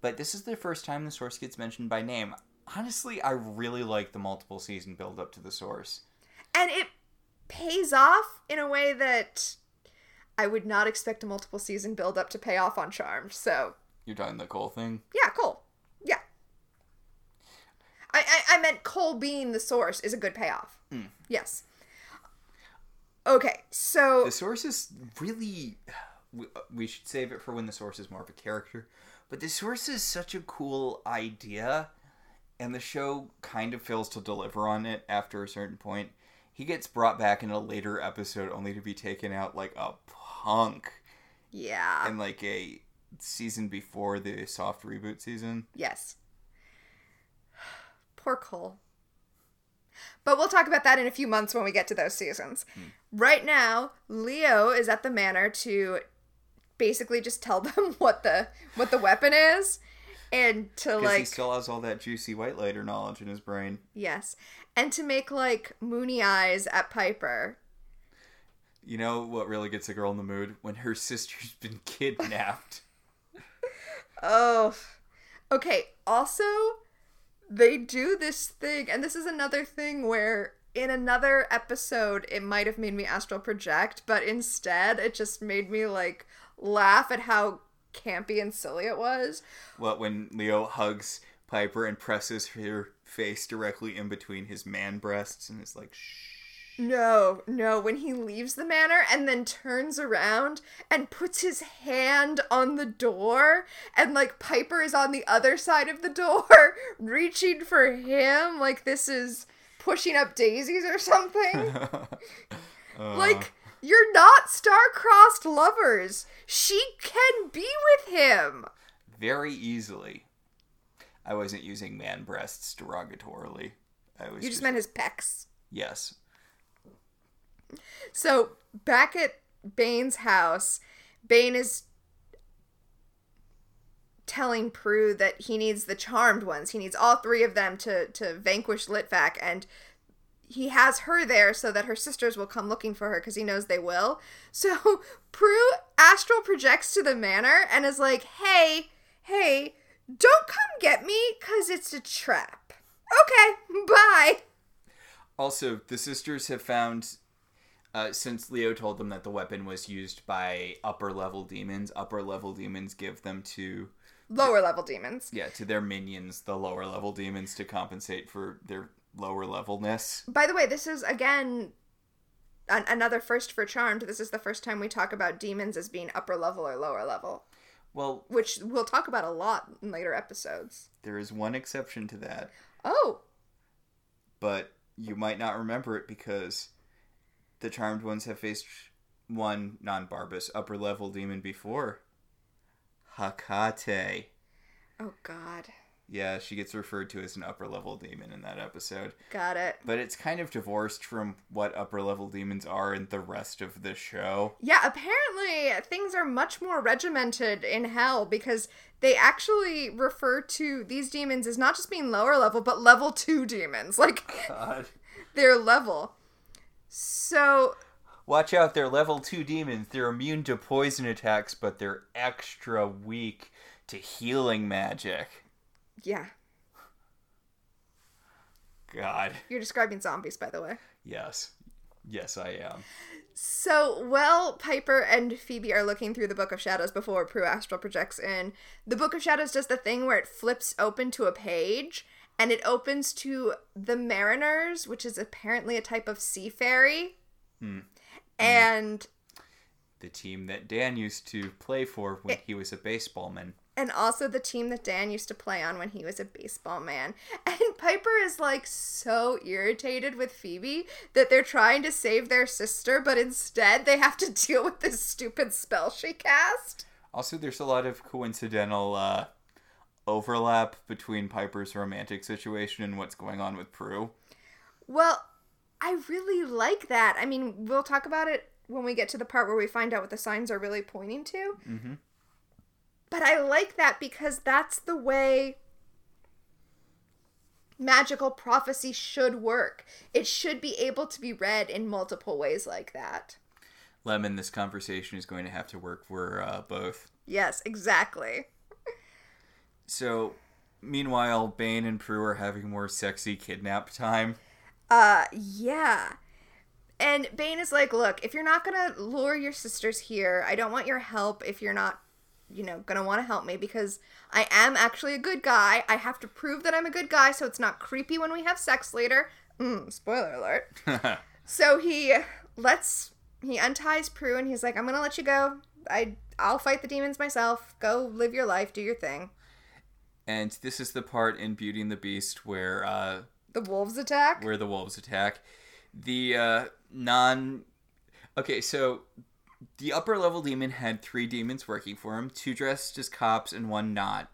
but this is the first time the source gets mentioned by name. Honestly, I really like the multiple season build up to the source. And it pays off in a way that I would not expect a multiple season build up to pay off on Charmed, so... You're talking the Cole thing? Yeah, Cole. Yeah. I meant Cole being the source is a good payoff. Mm. Yes. Okay, so... The source is really... We should save it for when the source is more of a character. But the source is such a cool idea, and the show kind of fails to deliver on it after a certain point. He gets brought back in a later episode only to be taken out like a punk Yeah. And like a season before the soft reboot season. Yes. Poor Cole. But we'll talk about that in a few months when we get to those seasons. Right now, Leo is at the manor to basically just tell them what the weapon is, and to like, because he still has all that juicy white lighter knowledge in his brain. Yes, and to make like moony eyes at Piper. You know what really gets a girl in the mood? When her sister's been kidnapped. Oh, okay. Also, they do this thing, and this is another thing where in another episode it might have made me astral project, but instead it just made me like laugh at how campy and silly it was. Well, when Leo hugs Piper and presses her face directly in between his man breasts and is like, shh. No, when he leaves the manor and then turns around and puts his hand on the door, and like Piper is on the other side of the door reaching for him like this is pushing up daisies or something. Like, you're not star-crossed lovers. She can be with him. Very easily. I wasn't using man breasts derogatorily. You just meant his pecs. Yes. So, back at Bane's house, Bane is telling Prue that he needs the charmed ones. He needs all three of them to vanquish Litvak, and he has her there so that her sisters will come looking for her because he knows they will. So Prue astral projects to the manor and is like, hey, don't come get me because it's a trap. Okay, bye. Also, the sisters have found, since Leo told them that the weapon was used by upper-level demons give them to lower-level demons. Yeah, to their minions, the lower-level demons, to compensate for their lower levelness. By the way, this is, again, another first for Charmed. This is the first time we talk about demons as being upper level or lower level. Well, which we'll talk about a lot in later episodes. There is one exception to that. Oh. But you might not remember it because the Charmed ones have faced one non-Barbas upper level demon before. Hakate. Oh, God. Yeah, she gets referred to as an upper-level demon in that episode. Got it. But it's kind of divorced from what upper-level demons are in the rest of the show. Yeah, apparently things are much more regimented in Hell because they actually refer to these demons as not just being lower-level, but level 2 demons. Like, God. They're level. So, watch out, they're level 2 demons. They're immune to poison attacks, but they're extra weak to healing magic. Yeah. God. You're describing zombies, by the way. Yes. Yes, I am. So, while Piper and Phoebe are looking through the Book of Shadows before Prue astral projects in, the Book of Shadows does the thing where it flips open to a page, and it opens to the Mariners, which is apparently a type of sea fairy. And the team that Dan used to play for when he was a baseball man. And also the team that Dan used to play on when he was a baseball man. And Piper is, like, so irritated with Phoebe that they're trying to save their sister, but instead they have to deal with this stupid spell she cast. Also, there's a lot of coincidental overlap between Piper's romantic situation and what's going on with Prue. Well, I really like that. I mean, we'll talk about it when we get to the part where we find out what the signs are really pointing to. Mm-hmm. But I like that because that's the way magical prophecy should work. It should be able to be read in multiple ways like that. Lemon, this conversation is going to have to work for both. Yes, exactly. So, meanwhile, Bane and Prue are having more sexy kidnap time. Yeah. And Bane is like, look, if you're not going to lure your sisters here, I don't want your help if you're not gonna want to help me, because I am actually a good guy. I have to prove that I'm a good guy so it's not creepy when we have sex later. Spoiler alert. So he unties Prue and he's like, I'm gonna let you go. I'll fight the demons myself. Go live your life. Do your thing. And this is the part in Beauty and the Beast where the wolves attack. Okay, so The upper level demon had three demons working for him, two dressed as cops and one not.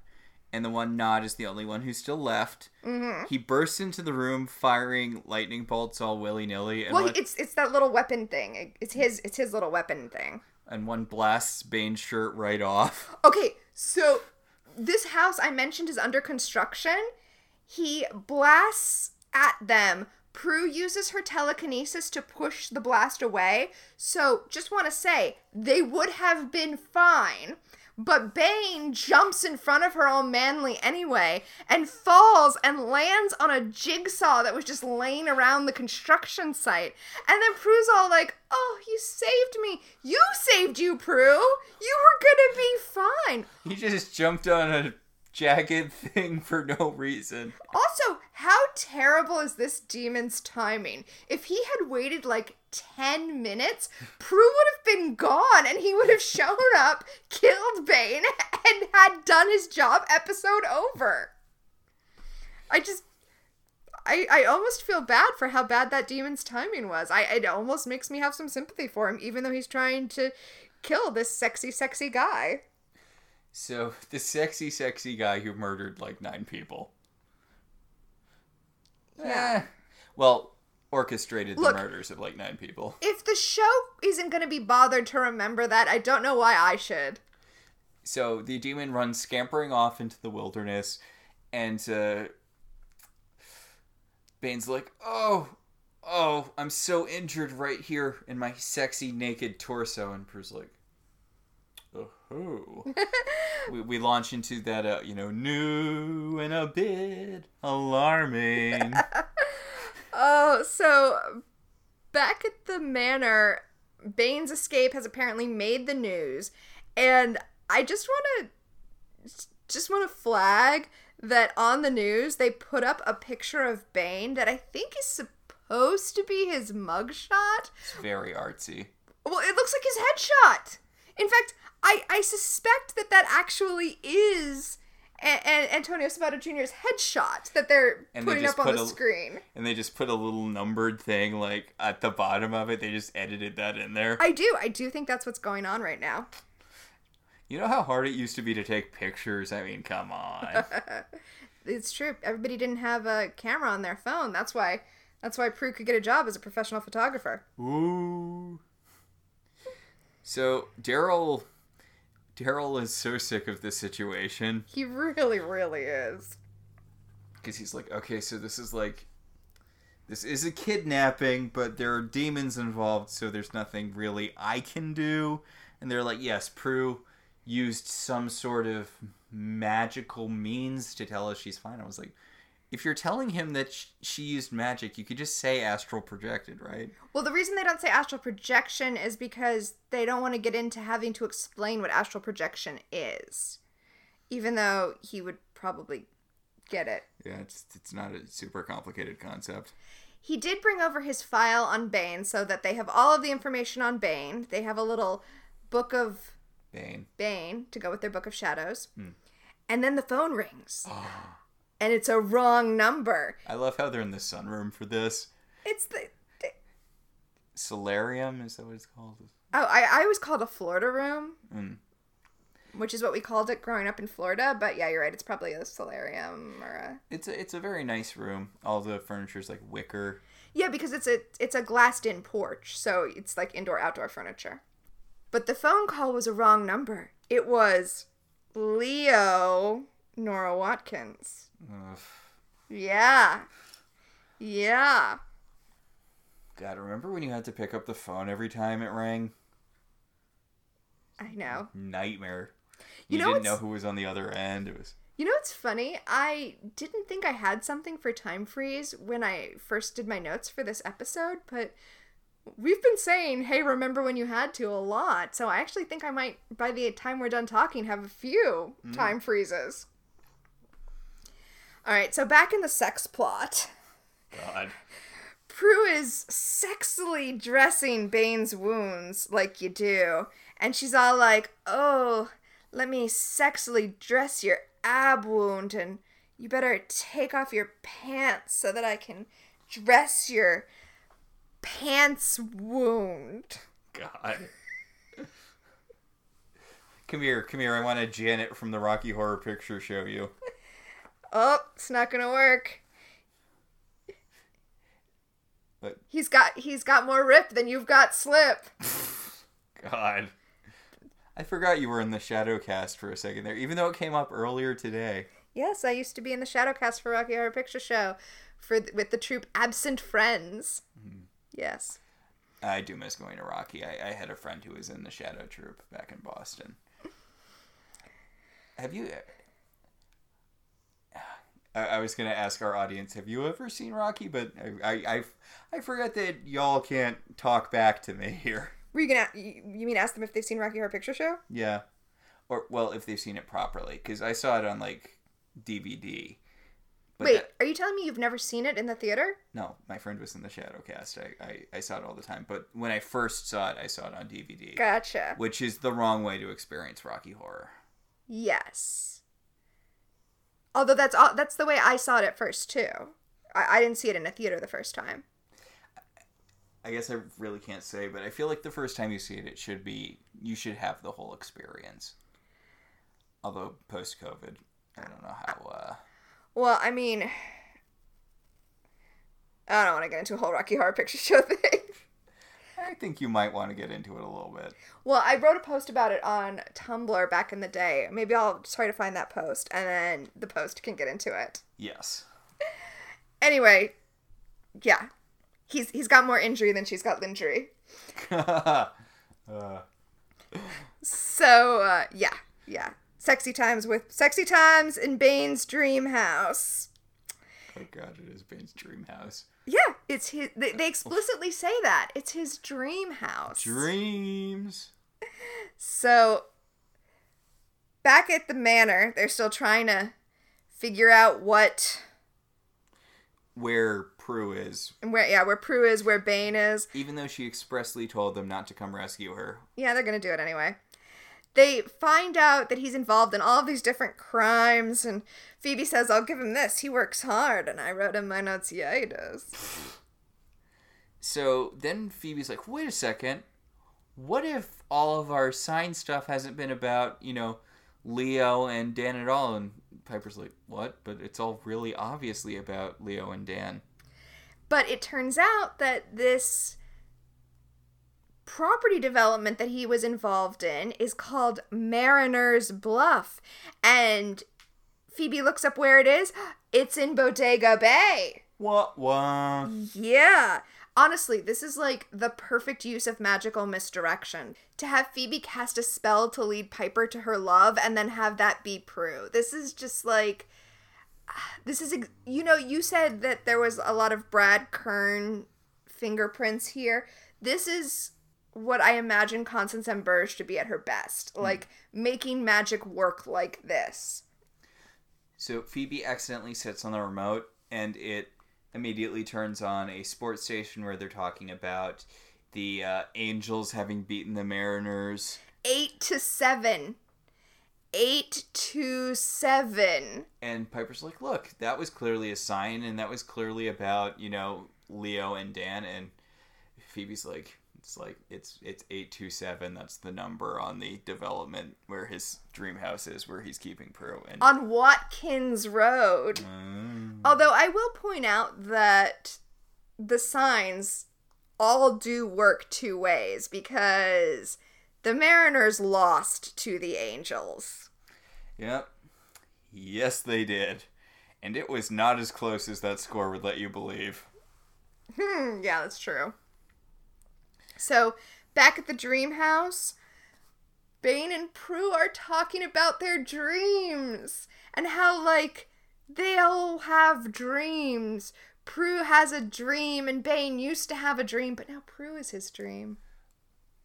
And the one not is the only one who's still left. Mm-hmm. He bursts into the room firing lightning bolts all willy-nilly. And it's that little weapon thing. It's his little weapon thing. And one blasts Bane's shirt right off. Okay, so this house I mentioned is under construction. He blasts at them. Prue uses her telekinesis to push the blast away. So, just want to say, they would have been fine. But Bane jumps in front of her all manly anyway and falls and lands on a jigsaw that was just laying around the construction site. And then Prue's all like, oh, you saved me. You saved you, Prue. You were going to be fine. He just jumped on a jagged thing for no reason. Also, how terrible is this demon's timing? If he had waited like 10 minutes, Prue would have been gone and he would have shown up, killed Bane, and had done his job, episode over. I almost feel bad for how bad that demon's timing was. It almost makes me have some sympathy for him, even though he's trying to kill this sexy, sexy guy. So, the sexy, sexy guy who murdered, like, 9 people. Yeah. Well, orchestrated the murders of, like, 9 people. If the show isn't going to be bothered to remember that, I don't know why I should. So, the demon runs scampering off into the wilderness, and Bane's like, oh, I'm so injured right here in my sexy, naked torso. And Prue's like, oh. we launch into that, new and a bit alarming. Oh, so back at the manor, Bane's escape has apparently made the news, and I just want to flag that on the news they put up a picture of Bane that I think is supposed to be his mugshot. It's very artsy. Well, it looks like his headshot. In fact, I suspect that actually is Antonio Sabato Jr.'s headshot that they're putting up on the screen. And they just put a little numbered thing, like, at the bottom of it. They just edited that in there. I do think that's what's going on right now. You know how hard it used to be to take pictures? I mean, come on. It's true. Everybody didn't have a camera on their phone. That's why Prue could get a job as a professional photographer. Ooh. So, Daryl is so sick of this situation. He really, really is. Because he's like, okay, so this is a kidnapping, but there are demons involved, so there's nothing really I can do. And they're like, yes, Prue used some sort of magical means to tell us she's fine. I was like, if you're telling him that she used magic, you could just say astral projected, right? Well, the reason they don't say astral projection is because they don't want to get into having to explain what astral projection is. Even though he would probably get it. Yeah, it's not a super complicated concept. He did bring over his file on Bane so that they have all of the information on Bane. They have a little book of Bane to go with their book of shadows. Mm. And then the phone rings. Oh. And it's a wrong number. I love how they're in the sunroom for this. It's the solarium, is that what it's called? Oh, I always called a Florida room. Mm. Which is what we called it growing up in Florida. But yeah, you're right. It's probably a solarium or a... It's a very nice room. All the furniture's like wicker. Yeah, because it's a glassed-in porch. So it's like indoor-outdoor furniture. But the phone call was a wrong number. It was Leo... Nora Watkins. Ugh. Yeah. God, remember when you had to pick up the phone every time it rang? I know. Nightmare. You didn't know who was on the other end. It was. You know what's funny? I didn't think I had something for time freeze when I first did my notes for this episode, but we've been saying, hey, remember when you had to a lot, so I actually think I might, by the time we're done talking, have a few time freezes. All right, so back in the sex plot. God. Prue is sexily dressing Bane's wounds like you do. And she's all like, oh, let me sexily dress your ab wound. And you better take off your pants so that I can dress your pants wound. God. Come here. I want a Janet from the Rocky Horror Picture Show you. Oh, it's not gonna work. But he's got more rip than you've got slip. God. I forgot you were in the Shadowcast for a second there, even though it came up earlier today. Yes, I used to be in the Shadowcast for Rocky Horror Picture Show with the troupe Absent Friends. Mm-hmm. Yes. I do miss going to Rocky. I had a friend who was in the Shadow Troupe back in Boston. Have you... I was going to ask our audience, have you ever seen Rocky? But I forgot that y'all can't talk back to me here. Were you going to... You mean ask them if they've seen Rocky Horror Picture Show? Yeah. Or, well, if they've seen it properly. Because I saw it on, like, DVD. But wait, are you telling me you've never seen it in the theater? No, my friend was in the Shadowcast. I saw it all the time. But when I first saw it, I saw it on DVD. Gotcha. Which is the wrong way to experience Rocky Horror. Yes. Although that's the way I saw it at first, too. I didn't see it in a theater the first time. I guess I really can't say, but I feel like the first time you see it, you should have the whole experience. Although, post-COVID, I don't know how... Well, I mean, I don't want to get into a whole Rocky Horror Picture Show thing. I think you might want to get into it a little bit. Well, I wrote a post about it on Tumblr back in the day. Maybe I'll try to find that post, and then the post can get into it. Yes. Anyway, yeah. He's got more injury than she's got lingerie. So, yeah. Sexy Times in Bane's dream house. Oh God, it is Bane's dream house. Yeah, it's his. They explicitly say that it's his dream house. Dreams. So, back at the manor, they're still trying to figure out where Prue is. And where Prue is, where Bane is. Even though she expressly told them not to come rescue her. Yeah, they're gonna do it anyway. They find out that he's involved in all of these different crimes, and Phoebe says, I'll give him this. He works hard, and I wrote him my notes. So then Phoebe's like, wait a second. What if all of our sign stuff hasn't been about, Leo and Dan at all? And Piper's like, what? But it's all really obviously about Leo and Dan. But it turns out that this... property development that he was involved in is called Mariner's Bluff, and Phoebe looks up where it is. It's in Bodega Bay. What? Yeah. Honestly, this is like the perfect use of magical misdirection. To have Phoebe cast a spell to lead Piper to her love and then have that be Prue. This is just like... This is... you said that there was a lot of Brad Kern fingerprints here. This is... what I imagine Constance M. Burge to be at her best. Like, making magic work like this. So, Phoebe accidentally sits on the remote, and it immediately turns on a sports station where they're talking about the Angels having beaten the Mariners. 8-7. 8-7. And Piper's like, look, that was clearly a sign, and that was clearly about, Leo and Dan, and Phoebe's like... It's like, it's 827, that's the number on the development where his dream house is, where he's keeping Prue. And... on Watkins Road. Mm. Although I will point out that the signs all do work two ways, because the Mariners lost to the Angels. Yep. Yes, they did. And it was not as close as that score would let you believe. Yeah, that's true. So, back at the dream house, Bane and Prue are talking about their dreams and how, they all have dreams. Prue has a dream, and Bane used to have a dream, but now Prue is his dream.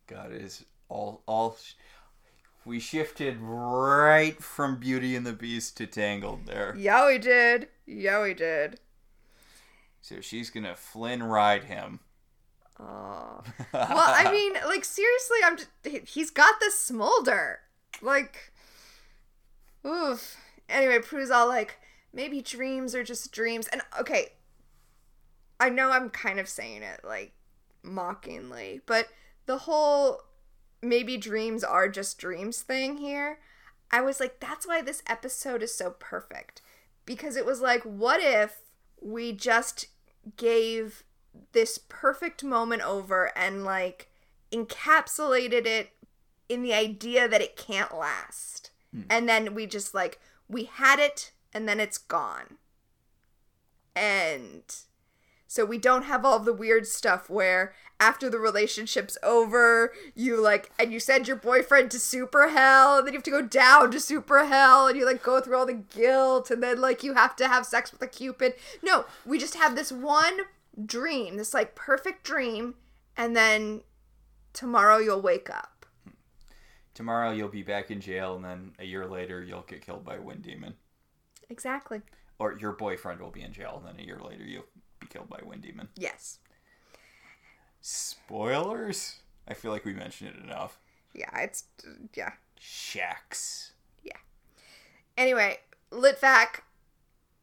God, it is all... We shifted right from Beauty and the Beast to Tangled there. Yeah, we did. So, she's gonna Flynn ride him. Oh. Well, I mean, seriously, I'm just—he's got this smolder, oof. Anyway, Prue's all maybe dreams are just dreams, and okay, I know I'm kind of saying it mockingly, but the whole maybe dreams are just dreams thing here, I was like, that's why this episode is so perfect. Because it was like, what if we just gave this perfect moment over and, like, encapsulated it in the idea that it can't last. Hmm. And then we just, like, we had it and then it's gone. And so we don't have all the weird stuff where after the relationship's over, you, like, and you send your boyfriend to super hell, and then you have to go down to super hell, and you, like, go through all the guilt, and then, like, you have to have sex with a Cupid. No, we just have this one dream, this, like, perfect dream, and then tomorrow you'll wake up. Tomorrow you'll be back in jail, and then a year later you'll get killed by a wind demon. Exactly. Or your boyfriend will be in jail, and then a year later you'll be killed by a wind demon. Yes. Spoilers? I feel like we mentioned it enough. Yeah, it's... yeah. Shacks. Yeah. Anyway, Litvak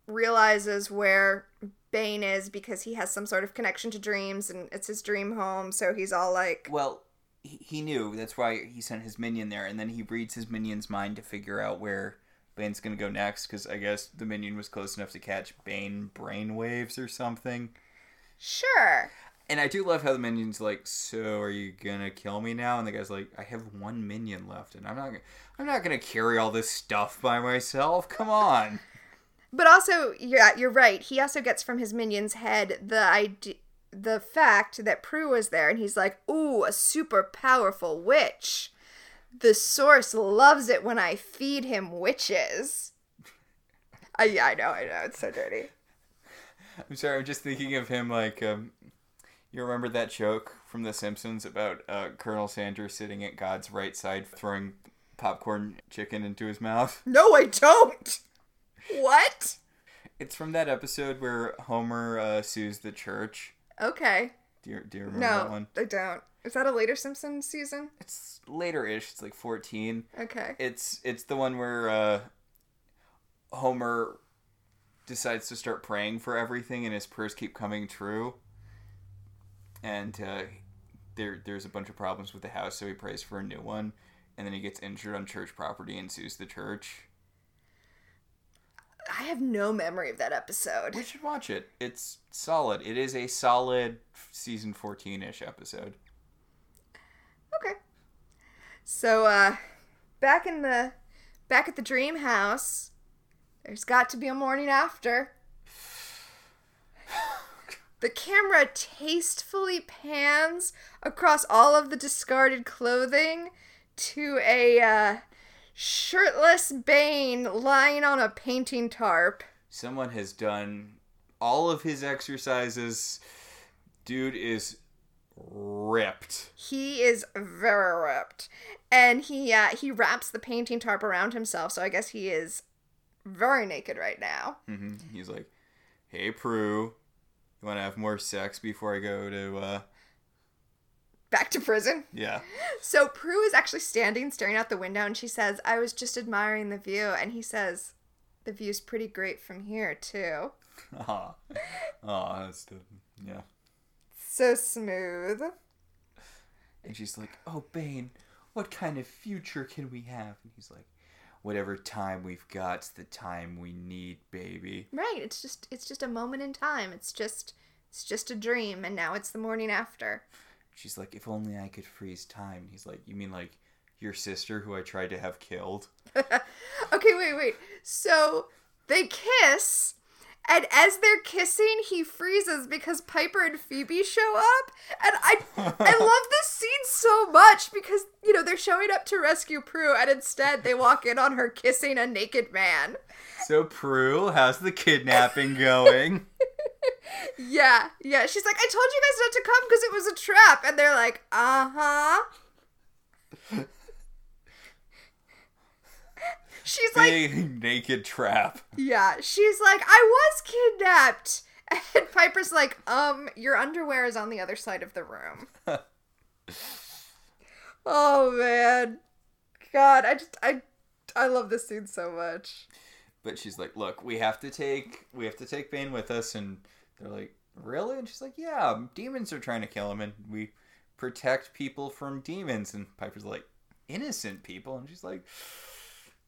realizes where Bane is because he has some sort of connection to dreams, and it's his dream home, so he's all like... Well, he knew. That's why he sent his minion there, and then he reads his minion's mind to figure out where Bane's gonna go next, because I guess the minion was close enough to catch Bane brainwaves or something. Sure. And I do love how the minion's like, so are you gonna kill me now? And the guy's like, I have one minion left, and I'm not gonna carry all this stuff by myself. Come on. But also, yeah, you're right. He also gets from his minion's head the fact that Prue was there, and he's like, ooh, a super powerful witch. The source loves it when I feed him witches. Yeah, I know. It's so dirty. I'm sorry, I'm just thinking of him like, you remember that joke from The Simpsons about Colonel Sanders sitting at God's right side throwing popcorn chicken into his mouth? No, I don't! What? It's from that episode where Homer sues the church. Okay. Do you remember that one? No, I don't. Is that a later Simpsons season? It's later-ish. It's like 14. Okay. It's the one where Homer decides to start praying for everything, and his prayers keep coming true. And there's a bunch of problems with the house, so he prays for a new one, and then he gets injured on church property and sues the church. I have no memory of that episode. We should watch it. It's solid. It is a solid season 14-ish episode. Okay. So, back at the dream house, there's got to be a morning after. The camera tastefully pans across all of the discarded clothing to a, shirtless Bane lying on a painting tarp. Someone has done all of his exercises. Dude is ripped. He is very ripped. And he wraps the painting tarp around himself, so I guess he is very naked right now. Mm-hmm. He's like, hey, Prue, you want to have more sex before I go to, back to prison? Yeah. So Prue is actually standing, staring out the window, and she says, I was just admiring the view. And he says, the view's pretty great from here, too. Aw. Aw, that's the... yeah. So smooth. And she's like, oh, Bane, what kind of future can we have? And he's like, whatever time we've got's the time we need, baby. Right. It's just a moment in time. It's just a dream, and now it's the morning after. She's like, if only I could freeze time. And he's like, you mean like your sister who I tried to have killed? Okay, wait. So they kiss, and as they're kissing, he freezes because Piper and Phoebe show up. And I love this scene so much because, you know, they're showing up to rescue Prue, and instead they walk in on her kissing a naked man. So Prue, how's the kidnapping going? Yeah. She's like, I told you guys not to come because it was a trap. And they're like, uh-huh. She's big like... naked trap. Yeah. She's like, I was kidnapped. And Piper's like, your underwear is on the other side of the room. Oh, man. God, I love this scene so much. But she's like, look, we have to take Bane with us, and... they're like, really? And she's like, yeah, demons are trying to kill him, and we protect people from demons. And Piper's like, innocent people? And she's like...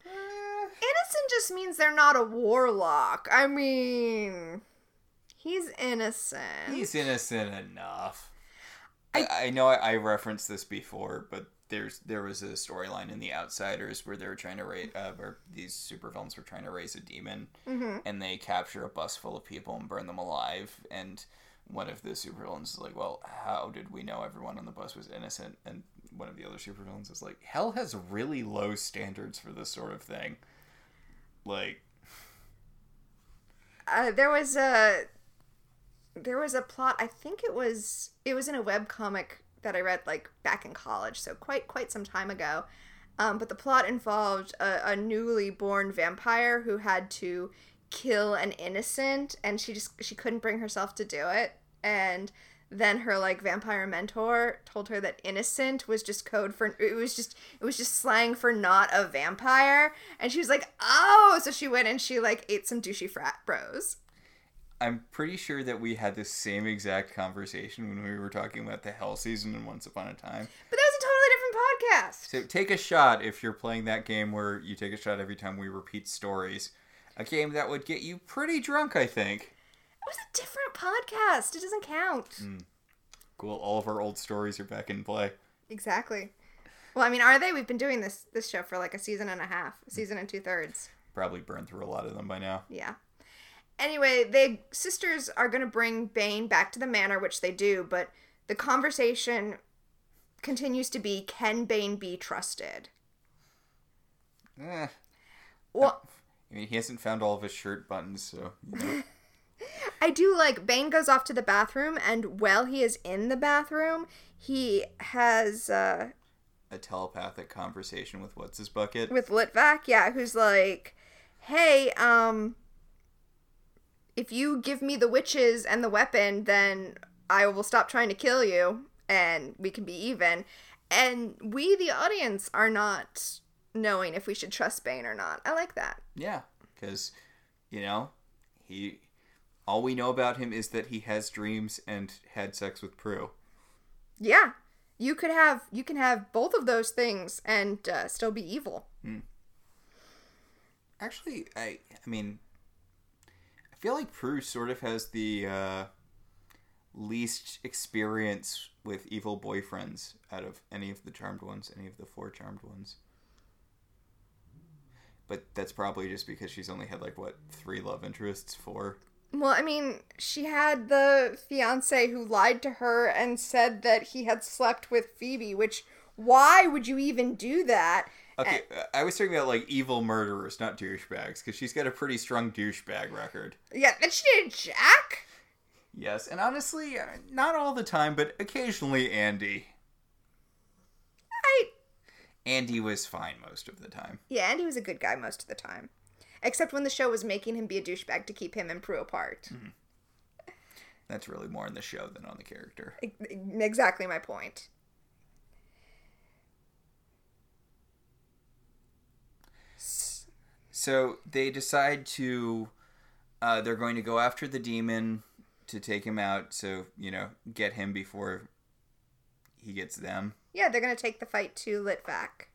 Innocent just means they're not a warlock. I mean... He's innocent. He's innocent enough. I know I referenced this before, but there was a storyline in The Outsiders where they were trying to raise, where these supervillains were trying to raise a demon, mm-hmm. and they capture a bus full of people and burn them alive. And one of the supervillains is like, "Well, how did we know everyone on the bus was innocent?" And one of the other supervillains is like, "Hell has really low standards for this sort of thing." Like, there was a plot, I think it was in a webcomic that I read like back in college, so quite some time ago, but the plot involved a newly born vampire who had to kill an innocent, and she couldn't bring herself to do it, and then her like vampire mentor told her that innocent was just code for, it was just slang for not a vampire, and she was like, oh, so she went and she like ate some douchey frat bros. I'm pretty sure that we had the same exact conversation when we were talking about the Hell season in Once Upon a Time. But that was a totally different podcast. So take a shot if you're playing that game where you take a shot every time we repeat stories. A game that would get you pretty drunk, I think. It was a different podcast. It doesn't count. Mm. Cool. All of our old stories are back in play. Exactly. Well, I mean, are they? We've been doing this show for like a season and a half, a season and 2/3. Probably burned through a lot of them by now. Yeah. Anyway, the sisters are going to bring Bane back to the manor, which they do, but the conversation continues to be, can Bane be trusted? Well, I mean, he hasn't found all of his shirt buttons, so... You know. I do like, Bane goes off to the bathroom, and while he is in the bathroom, he has... a telepathic conversation with What's-His-Bucket? With Litvak, yeah, who's like, hey, if you give me the witches and the weapon, then I will stop trying to kill you, and we can be even. And we, the audience, are not knowing if we should trust Bane or not. I like that. Yeah, because, you know, he... All we know about him is that he has dreams and had sex with Prue. Yeah. You can have both of those things and still be evil. Hmm. Actually, I mean... I feel like Prue sort of has the least experience with evil boyfriends out of any of the charmed ones, any of the four charmed ones. But that's probably just because she's only had, like, what, 3 love interests, 4? Well, I mean, she had the fiancé who lied to her and said that he had slept with Phoebe, which, why would you even do that? Okay, I was talking about, like, evil murderers, not douchebags, because she's got a pretty strong douchebag record. Yeah, and she did Jack? Yes, and honestly, not all the time, but occasionally Andy. Andy was fine most of the time. Yeah, Andy was a good guy most of the time. Except when the show was making him be a douchebag to keep him and Prue apart. Mm. That's really more in the show than on the character. Exactly my point. So they decide to, they're going to go after the demon to take him out. So, you know, get him before he gets them. Yeah, they're going to take the fight to Litvak.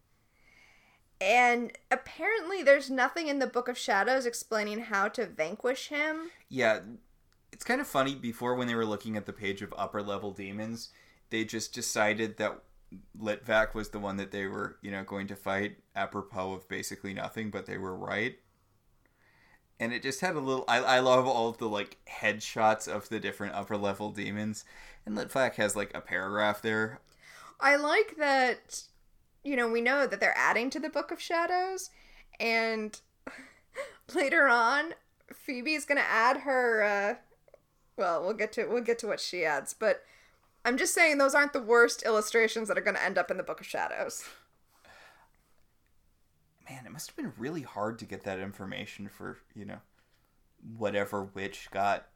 And apparently there's nothing in the Book of Shadows explaining how to vanquish him. Yeah, it's kind of funny. Before, when they were looking at the page of upper level demons, they just decided that Litvak was the one that they were, you know, going to fight apropos of basically nothing, but they were right. And it just had a little... I love all of the, like, headshots of the different upper-level demons. And Litvak has, like, a paragraph there. I like that, you know, we know that they're adding to the Book of Shadows, and later on, Phoebe's gonna add her, well, we'll get to what she adds, but... I'm just saying those aren't the worst illustrations that are going to end up in the Book of Shadows. Man, it must have been really hard to get that information for, you know, whatever witch got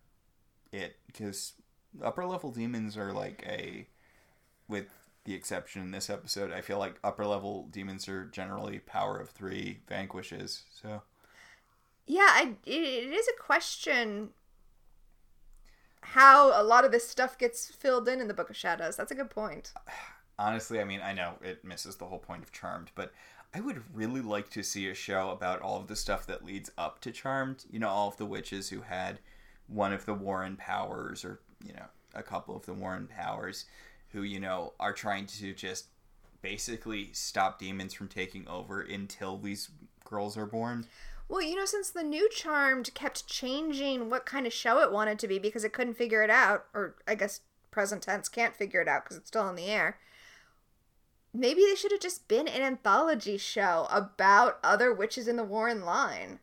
it. Because upper-level demons are like a... With the exception in this episode, I feel like upper-level demons are generally power of 3 vanquishes, so... Yeah, it is a question... how a lot of this stuff gets filled in the Book of Shadows. That's a good point. Honestly, I mean, I know it misses the whole point of Charmed, but I would really like to see a show about all of the stuff that leads up to Charmed. You know, all of the witches who had one of the Warren Powers, or, you know, a couple of the Warren Powers, who, you know, are trying to just basically stop demons from taking over until these girls are born. Well, you know, since the new Charmed kept changing what kind of show it wanted to be because it couldn't figure it out, or I guess present tense can't figure it out because it's still in the air, maybe they should have just been an anthology show about other witches in the Warren line.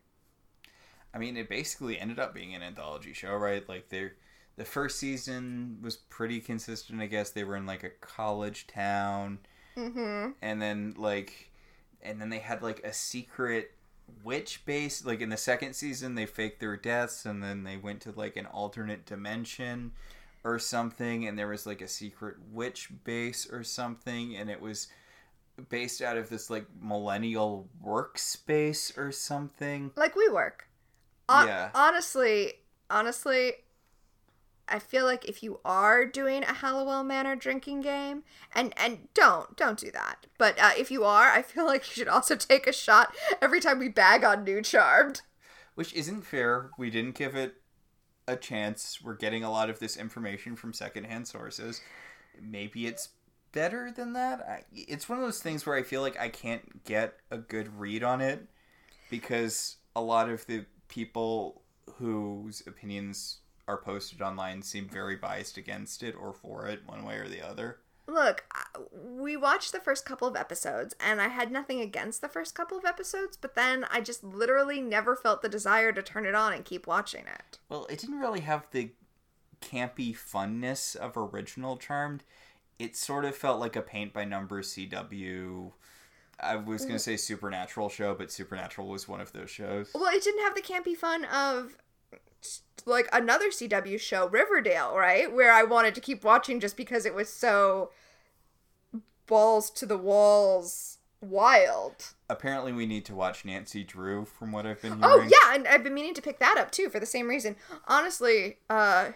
I mean, it basically ended up being an anthology show, right? Like, the first season was pretty consistent, I guess. They were in, like, a college town. Mm-hmm. And then they had, like, a secret witch base. Like, in the second season, they faked their deaths, and then they went to, like, an alternate dimension or something, and there was, like, a secret witch base or something, and it was based out of this, like, millennial workspace or something. Like WeWork. Yeah. Honestly, I feel like if you are doing a Hallowell Manor drinking game, and don't do that, but if you are, I feel like you should also take a shot every time we bag on new Charmed. Which isn't fair. We didn't give it a chance. We're getting a lot of this information from secondhand sources. Maybe it's better than that. It's one of those things where I feel like I can't get a good read on it, because a lot of the people whose opinions are posted online seem very biased against it or for it, one way or the other. Look, we watched the first couple of episodes, and I had nothing against the first couple of episodes, but then I just literally never felt the desire to turn it on and keep watching it. Well, it didn't really have the campy funness of original Charmed. It sort of felt like a paint-by-numbers CW... I was going to say Supernatural show, but Supernatural was one of those shows. Well, it didn't have the campy fun of, like, another CW show, Riverdale, right? Where I wanted to keep watching just because it was so balls to the walls wild. Apparently we need to watch Nancy Drew, from what I've been hearing. Oh, yeah, and I've been meaning to pick that up, too, for the same reason. Honestly, I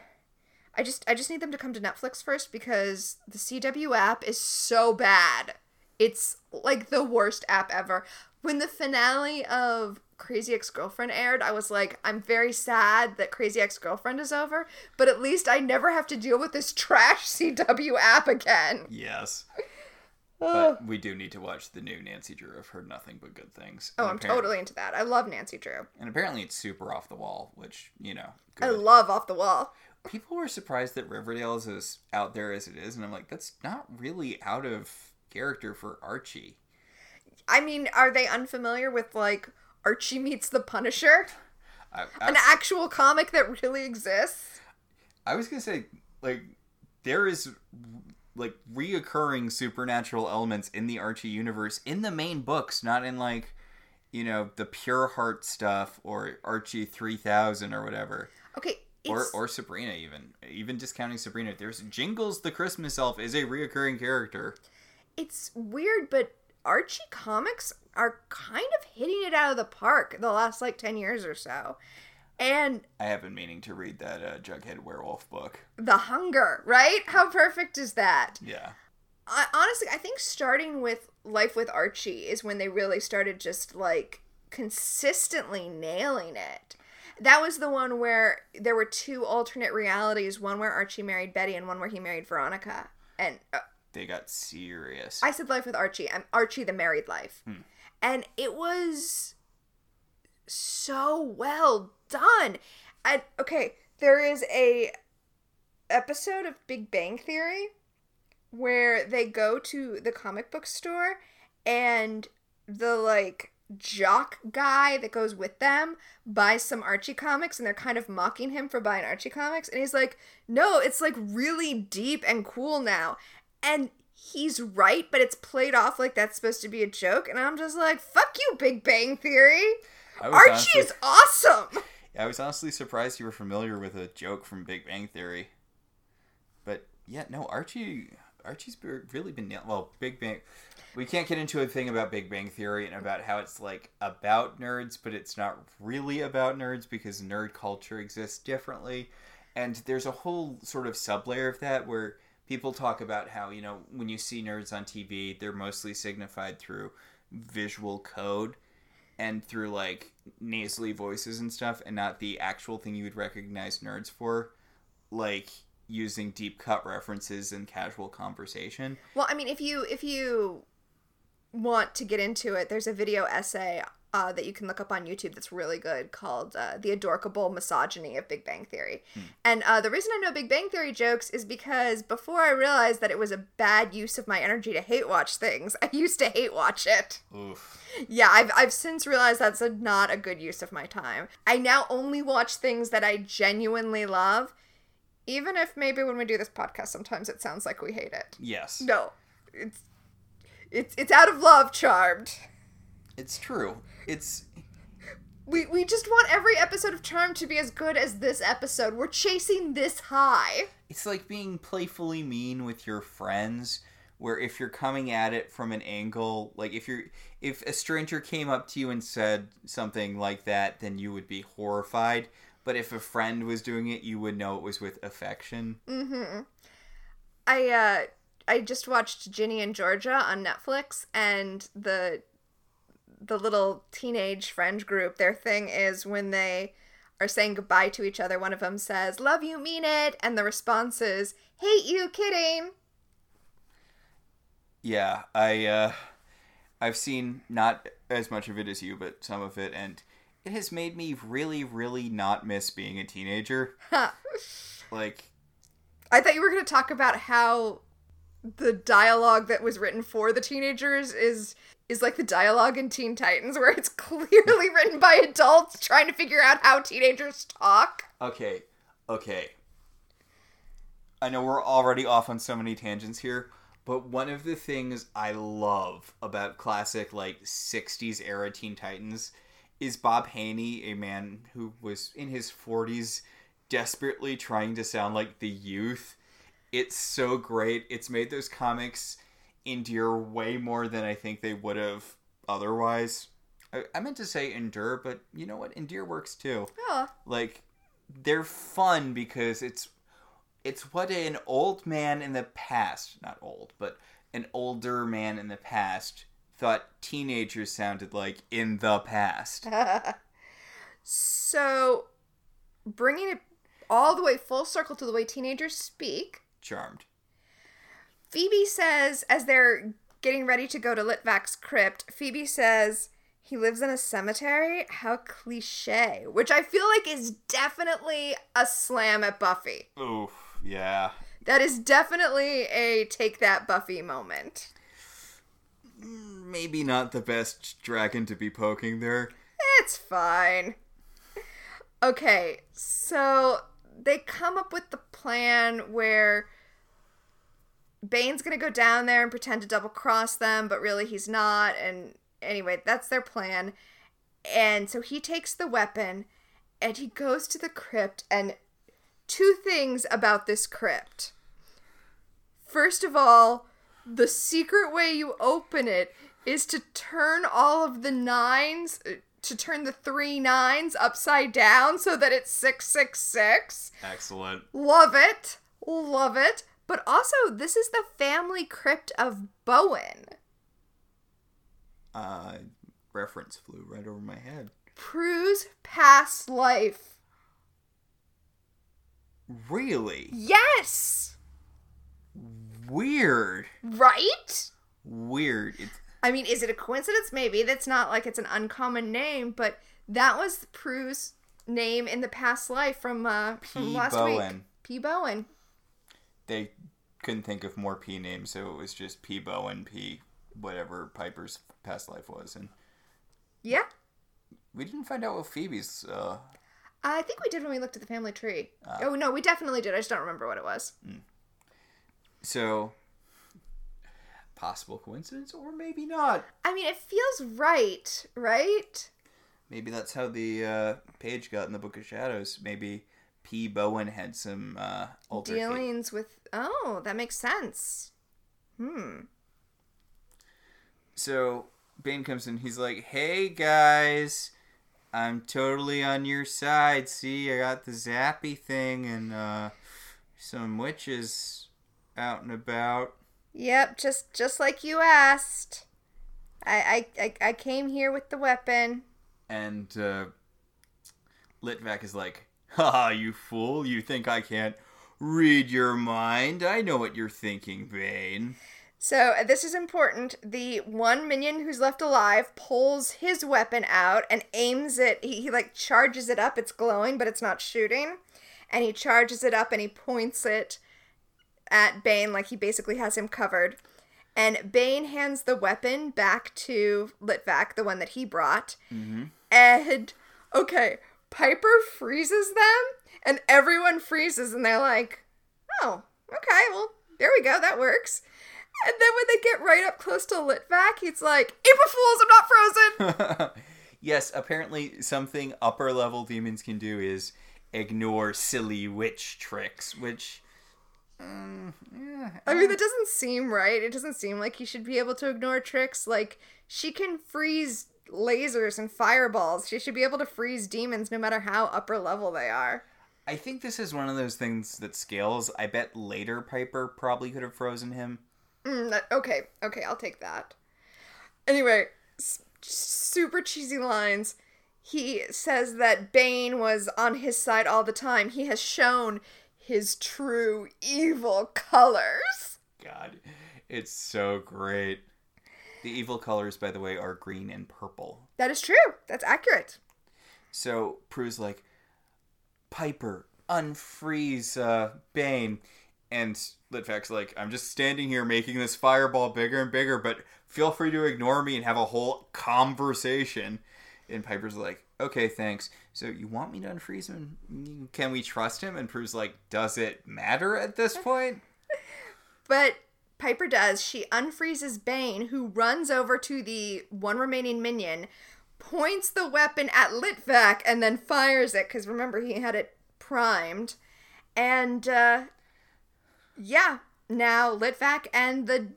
just need them to come to Netflix first, because the CW app is so bad. It's, like, the worst app ever. When the finale of Crazy Ex-Girlfriend aired, I was like, I'm very sad that Crazy Ex-Girlfriend is over, but at least I never have to deal with this trash CW app again. Yes. But we do need to watch the new Nancy Drew. I've heard nothing but good things. Oh, I'm totally into that. I love Nancy Drew. And apparently it's super off the wall, which, you know, good. I love off the wall. People were surprised that Riverdale is as out there as it is, and I'm like, that's not really out of character for Archie. I mean, are they unfamiliar with, like, Archie Meets the Punisher? An actual comic that really exists? I was gonna say, like, there is, like, reoccurring supernatural elements in the Archie universe in the main books, not in, like, you know, the Pure Heart stuff or Archie 3000 or whatever. Okay. Or Sabrina, even discounting Sabrina, there's Jingles the Christmas Elf is a reoccurring character. It's weird, but Archie comics are kind of hitting it out of the park the last, like, 10 years or so. And I have been meaning to read that Jughead werewolf book. The Hunger, right? How perfect is that? Yeah. Honestly, I think starting with Life with Archie is when they really started just, like, consistently nailing it. That was the one where there were two alternate realities, one where Archie married Betty and one where he married Veronica. And... they got serious. I said Life with Archie. I'm Archie the Married Life. Hmm. And it was so well done. And okay, there is a episode of Big Bang Theory where they go to the comic book store and the, like, jock guy that goes with them buys some Archie comics, and they're kind of mocking him for buying Archie comics. And he's like, no, it's, like, really deep and cool now. And he's right, but it's played off like that's supposed to be a joke. And I'm just like, fuck you, Big Bang Theory. Archie is awesome. I was honestly surprised you were familiar with a joke from Big Bang Theory. But yeah, no, Archie's really been... Big Bang... We can't get into a thing about Big Bang Theory and about how it's, like, about nerds, but it's not really about nerds because nerd culture exists differently. And there's a whole sort of sub-layer of that where people talk about how, you know, when you see nerds on TV, they're mostly signified through visual code and through, like, nasally voices and stuff, and not the actual thing you would recognize nerds for, like using deep cut references in casual conversation. Well, I mean, if you want to get into it, there's a video essay that you can look up on YouTube that's really good called The Adorkable Misogyny of Big Bang Theory. And the reason I know Big Bang Theory jokes is because before I realized that it was a bad use of my energy to hate watch things, I used to hate watch it. Oof. Yeah, I've since realized that's not a good use of my time. I now only watch things that I genuinely love, even if maybe when we do this podcast sometimes it sounds like we hate it. Yes. No. It's out of love, Charmed. It's true. It's we just want every episode of Charmed to be as good as this episode. We're chasing this high. It's like being playfully mean with your friends, where if you're coming at it from an angle, like if a stranger came up to you and said something like that, then you would be horrified. But if a friend was doing it, you would know it was with affection. Mm-hmm. I just watched Ginny and Georgia on Netflix, and the little teenage friend group, their thing is when they are saying goodbye to each other, one of them says, "Love you, mean it," and the response is, "Hate you, kidding." Yeah, I've seen not as much of it as you, but some of it, and it has made me really, really not miss being a teenager. Like, I thought you were going to talk about how the dialogue that was written for the teenagers is like the dialogue in Teen Titans, where it's clearly written by adults trying to figure out how teenagers talk. Okay. I know we're already off on so many tangents here, but one of the things I love about classic, like, 60s era Teen Titans is Bob Haney, a man who was in his 40s, desperately trying to sound like the youth. It's so great. It's made those comics endure way more than I think they would have otherwise. I meant to say endure, but you know what? Endure works too. Yeah. Like, they're fun because it's what an old man in the past, not old, but an older man in the past thought teenagers sounded like in the past. So, bringing it all the way full circle to the way teenagers speak. Charmed. Phoebe says, as they're getting ready to go to Litvak's crypt, Phoebe says, "He lives in a cemetery? How cliche." Which I feel like is definitely a slam at Buffy. Oof, yeah. That is definitely a take that Buffy moment. Maybe not the best dragon to be poking there. It's fine. Okay, so they come up with the plan where Bane's going to go down there and pretend to double-cross them, but really he's not, and anyway, that's their plan. And so he takes the weapon, and he goes to the crypt, and two things about this crypt. First of all, the secret way you open it is to turn all of the nines, to turn the 3 9s upside down so that it's 666. Excellent. Love it. But also, this is the family crypt of Bowen. Reference flew right over my head. Prue's past life. Really? Yes! Weird. Right? Weird. I mean, is it a coincidence? Maybe. That's not like it's an uncommon name, but that was Prue's name in the past life from last week. P. Bowen. They couldn't think of more P names, so it was just P. Bowen, P. whatever Piper's past life was. And yeah. We didn't find out what Phoebe's... I think we did when we looked at the family tree. Oh, no, we definitely did. I just don't remember what it was. So, possible coincidence or maybe not. I mean, it feels right, right? Maybe that's how the page got in the Book of Shadows. Maybe... P. Bowen had some dealings with... Oh, that makes sense. So Bane comes in. He's like, "Hey, guys, I'm totally on your side. See, I got the zappy thing and some witches out and about. Yep, just like you asked. I came here with the weapon. And Litvak is like, "Ha, you fool! You think I can't read your mind? I know what you're thinking, Bane." So, this is important. The one minion who's left alive pulls his weapon out and aims it. He charges it up. It's glowing, but it's not shooting. And he charges it up and he points it at Bane, like he basically has him covered. And Bane hands the weapon back to Litvak, the one that he brought. Mm-hmm. And, okay, Piper freezes them, and everyone freezes, and they're like, "Oh, okay, well, there we go, that works." And then when they get right up close to Litvak, he's like, "April Fools, I'm not frozen!" Yes, apparently something upper-level demons can do is ignore silly witch tricks, which... I mean, that doesn't seem right. It doesn't seem like you should be able to ignore tricks. Like, she can freeze lasers and fireballs. She should be able to freeze demons no matter how upper level they are. I think this is one of those things that scales. I bet later Piper probably could have frozen him. Okay, I'll take that. Anyway, super cheesy lines. He says that Bane was on his side all the time. He has shown his true evil colors. God, it's so great. The evil colors, by the way, are green and purple. That is true. That's accurate. So Prue's like, "Piper, unfreeze Bane." And Litvak's like, "I'm just standing here making this fireball bigger and bigger, but feel free to ignore me and have a whole conversation." And Piper's like, "Okay, thanks. So you want me to unfreeze him? Can we trust him?" And Prue's like, "Does it matter at this point?" But Piper does. She unfreezes Bane, who runs over to the one remaining minion, points the weapon at Litvak, and then fires it. Because remember, he had it primed. And, yeah, now Litvak and the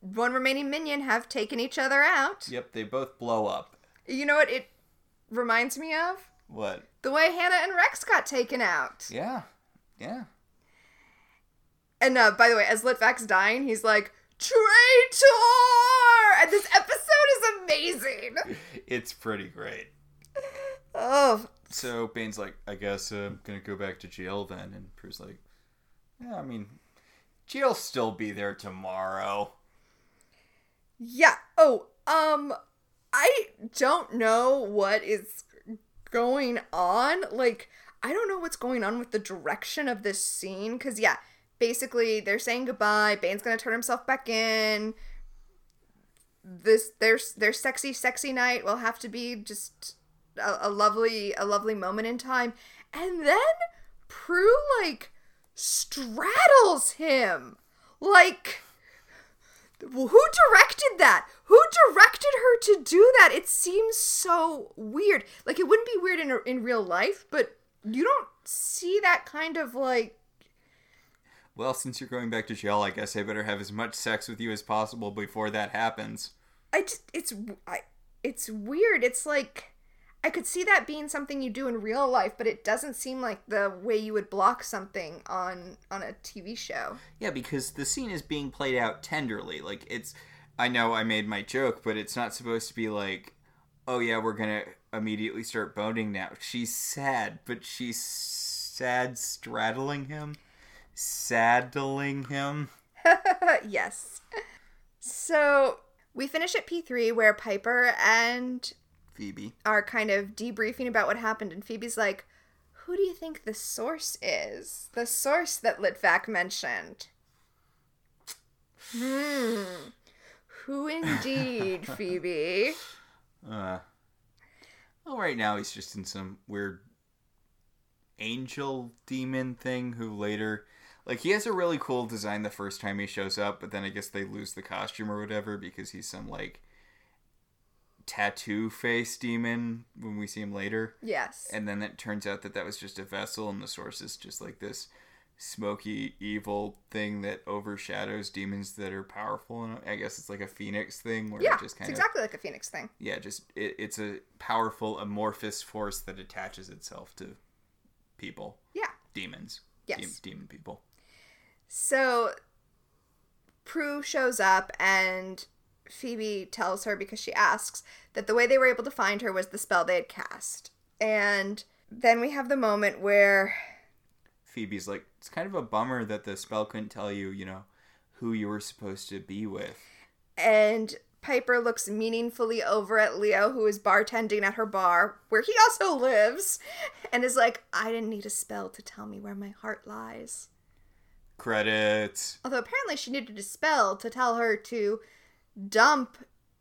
one remaining minion have taken each other out. Yep, they both blow up. You know what it reminds me of? What? The way Hannah and Rex got taken out. Yeah. And by the way, as Litvak's dying, he's like, "Traitor!" And this episode is amazing. It's pretty great. Oh. So Bane's like, "I guess I'm going to go back to jail then." And Prue's like, "Yeah, I mean, she'll still be there tomorrow." Yeah. Oh, I don't know what is going on. Like, I don't know what's going on with the direction of this scene. Because, yeah, basically they're saying goodbye. Bane's going to turn himself back in. Their sexy, sexy night will have to be just a lovely moment in time. And then Prue, straddles him. Like, who directed that? Who directed her to do that? It seems so weird. Like, it wouldn't be weird in real life, but you don't see that kind of, "Well, since you're going back to jail, I guess I better have as much sex with you as possible before that happens." It's weird. It's like, I could see that being something you do in real life, but it doesn't seem like the way you would block something on a TV show. Yeah, because the scene is being played out tenderly. Like, it's... I know I made my joke, but it's not supposed to be like, "Oh yeah, we're gonna immediately start boning now." She's sad, but she's sad straddling him. Saddling him. Yes. So, we finish at P3 where Piper and... Phoebe are kind of debriefing about what happened, and Phoebe's like, "Who do you think the source is? The source that Litvak mentioned." Who indeed, Phoebe? Well, right now he's just in some weird angel demon thing who later... he has a really cool design the first time he shows up, but then I guess they lose the costume or whatever because he's some, tattoo face demon when we see him later. Yes. And then it turns out that was just a vessel, and the source is just this smoky evil thing that overshadows demons that are powerful, and I guess it's like a phoenix thing where it just kind of exactly like a phoenix thing. Yeah, just it's a powerful amorphous force that attaches itself to people. Yeah, demons. Yes, demon people. So Prue shows up and Phoebe tells her, because she asks, that the way they were able to find her was the spell they had cast. And then we have the moment where Phoebe's like, it's kind of a bummer that the spell couldn't tell you, you know, who you were supposed to be with. And Piper looks meaningfully over at Leo, who is bartending at her bar, where he also lives, and is like, I didn't need a spell to tell me where my heart lies. Credits. Although apparently she needed a spell to tell her to dump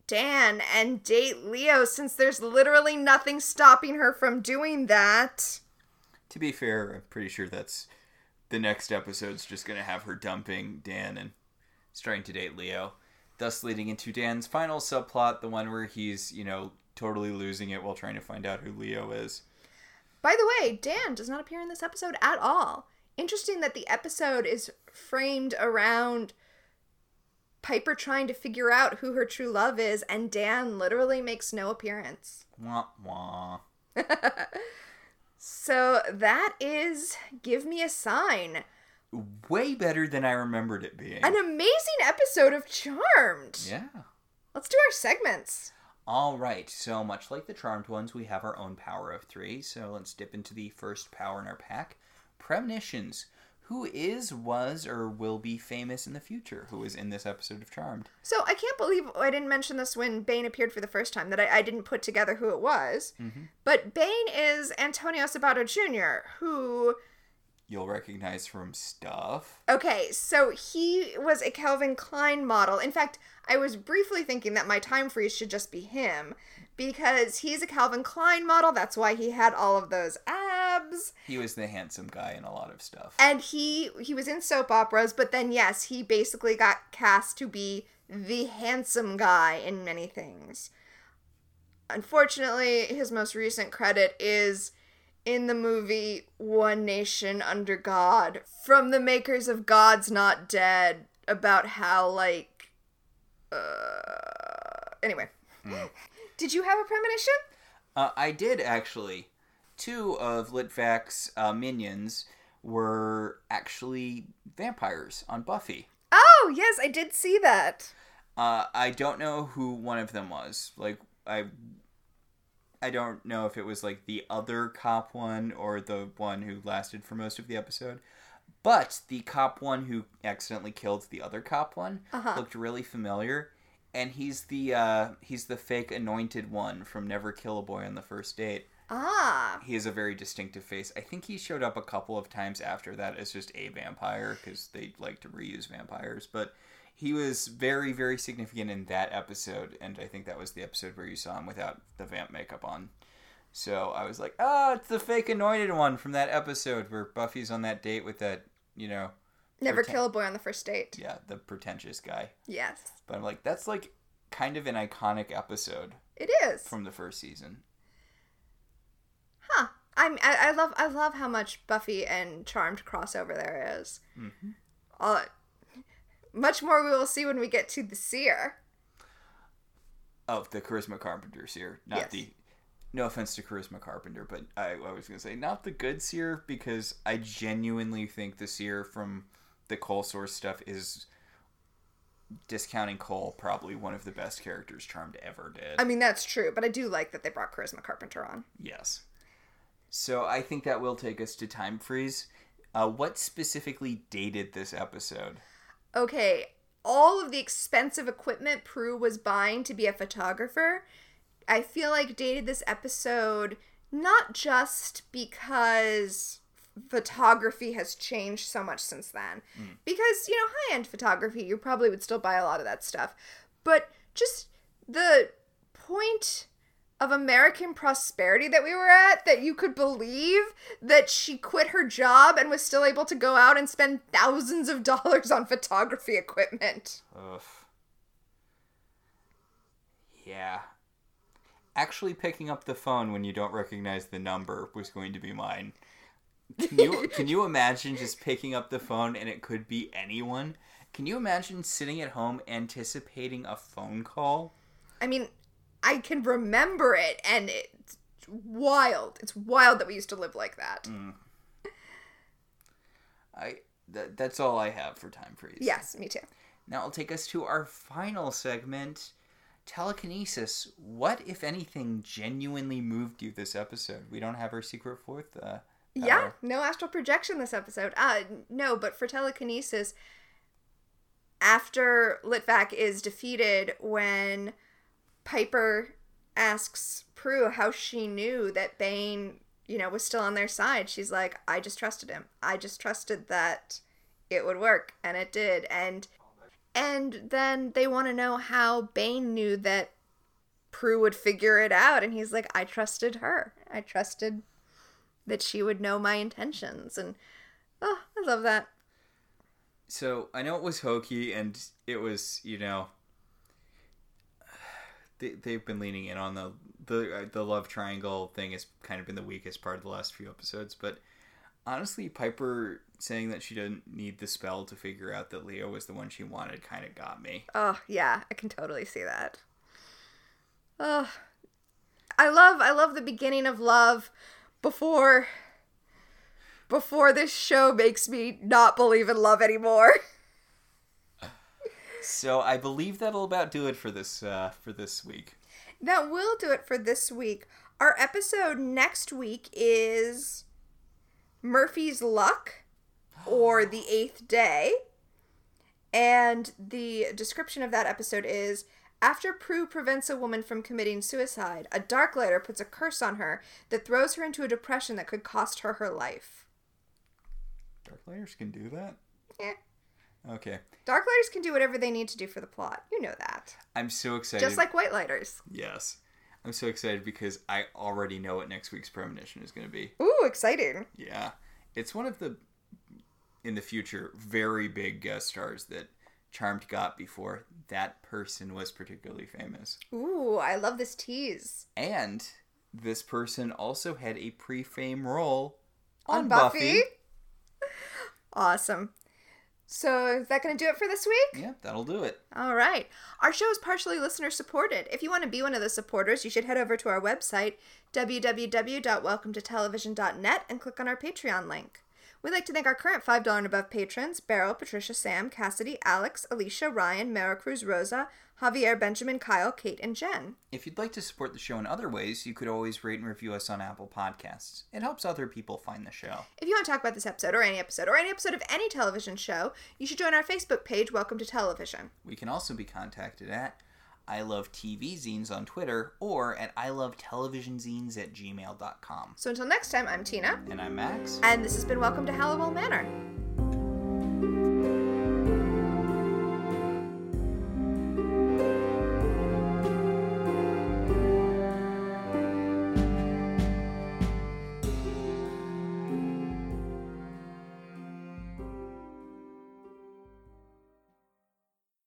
Dan and date Leo, since there's literally nothing stopping her from doing that. To be fair, I'm pretty sure that's the next episode's just going to have her dumping Dan and starting to date Leo, thus leading into Dan's final subplot, the one where he's, you know, totally losing it while trying to find out who Leo is. By the way, Dan does not appear in this episode at all. Interesting that the episode is framed around Piper trying to figure out who her true love is, and Dan literally makes no appearance. Wah, wah. So that is Give Me a Sign. Way better than I remembered it being. An amazing episode of Charmed. Yeah. Let's do our segments. All right. So much like the Charmed ones, we have our own power of three. So let's dip into the first power in our pack. Premonitions. Who is, was, or will be famous in the future? Who is in this episode of Charmed? So I can't believe I didn't mention this when Bane appeared for the first time, that I didn't put together who it was. Mm-hmm. But Bane is Antonio Sabato Jr., who you'll recognize from stuff. Okay, so he was a Calvin Klein model. In fact, I was briefly thinking that my time freeze should just be him, because he's a Calvin Klein model. That's why he had all of those abs. He was the handsome guy in a lot of stuff. And he was in soap operas, but then, yes, he basically got cast to be the handsome guy in many things. Unfortunately, his most recent credit is in the movie One Nation Under God, from the makers of God's Not Dead, about how, like, anyway. Mm. Did you have a premonition? I did, actually. Two of Litvak's minions were actually vampires on Buffy. Oh, yes, I did see that. I don't know who one of them was. Like, I don't know if it was, like, the other cop one or the one who lasted for most of the episode. But the cop one who accidentally killed the other cop one looked really familiar. And he's the fake anointed one from Never Kill a Boy on the First Date. Ah. He has a very distinctive face. I think he showed up a couple of times after that as just a vampire, because they like to reuse vampires. But he was very, very significant in that episode, and I think that was the episode where you saw him without the vamp makeup on. So I was like, oh, it's the fake anointed one from that episode where Buffy's on that date with that, you know, Never Kill a Boy on the First Date. Yeah, the pretentious guy. Yes. But I'm like, that's like kind of an iconic episode. It is. From the first season. Huh. I love how much Buffy and Charmed crossover there is. Mm-hmm. Much more we will see when we get to the seer. Oh, the Charisma Carpenter seer. Not yes. The, no offense to Charisma Carpenter, but I was going to say not the good seer, because I genuinely think the seer from the Cole source stuff is, discounting Cole, probably one of the best characters Charmed ever did. I mean, that's true, but I do like that they brought Charisma Carpenter on. Yes. So I think that will take us to time freeze. What specifically dated this episode? Okay, all of the expensive equipment Prue was buying to be a photographer, I feel like dated this episode, not just because photography has changed so much since then. Mm. Because, you know, high-end photography, you probably would still buy a lot of that stuff. But just the point of American prosperity that we were at, that you could believe that she quit her job and was still able to go out and spend thousands of dollars on photography equipment. Ugh. Yeah. Actually picking up the phone when you don't recognize the number was going to be mine. Can you imagine just picking up the phone and it could be anyone? Can you imagine sitting at home anticipating a phone call? I mean, I can remember it, and it's wild. It's wild that we used to live like that. Mm. That's all I have for time freeze. Yes, me too. Now I'll take us to our final segment, telekinesis. What, if anything, genuinely moved you this episode? We don't have our secret fourth. Yeah, no astral projection this episode. No, but for telekinesis, after Litvak is defeated, when Piper asks Prue how she knew that Bane, was still on their side, she's like, I just trusted him. I just trusted that it would work, and it did. And then they want to know how Bane knew that Prue would figure it out, and he's like, I trusted her. I trusted that she would know my intentions, and oh, I love that. So, I know it was hokey, and it was, they've been leaning in on the love triangle thing has kind of been the weakest part of the last few episodes, but honestly, Piper saying that she didn't need the spell to figure out that Leo was the one she wanted kind of got me. Oh, yeah, I can totally see that. Oh, I love the beginning of love before this show makes me not believe in love anymore. So I believe that'll about do it for this week. That will do it for this week. Our episode next week is Murphy's Luck, or The Eighth Day. And the description of that episode is, after Prue prevents a woman from committing suicide, a dark lighter puts a curse on her that throws her into a depression that could cost her her life. Dark lighters can do that? Yeah. Okay. Dark lighters can do whatever they need to do for the plot. You know that. I'm so excited. Just like white lighters. Yes. I'm so excited because I already know what next week's premonition is going to be. Ooh, exciting. Yeah. It's one of the, in the future, very big guest stars that Charmed got before that person was particularly famous. Ooh, I love this tease. And this person also had a pre-fame role on Buffy. Awesome. So is that going to do it for this week? Yeah, that'll do it. All right. Our show is partially listener supported. If you want to be one of the supporters, you should head over to our website, www.welcometotelevision.net, and click on our Patreon link. We'd like to thank our current $5 and above patrons, Beryl, Patricia, Sam, Cassidy, Alex, Alicia, Ryan, Mara Cruz, Rosa, Javier, Benjamin, Kyle, Kate, and Jen. If you'd like to support the show in other ways, you could always rate and review us on Apple Podcasts. It helps other people find the show. If you want to talk about this episode, or any episode of any television show, you should join our Facebook page, Welcome to Television. We can also be contacted at I Love TV Zines on Twitter, or at ilovetelevisionzines@gmail.com. So until next time, I'm Tina. And I'm Max. And this has been Welcome to Hallowell Manor.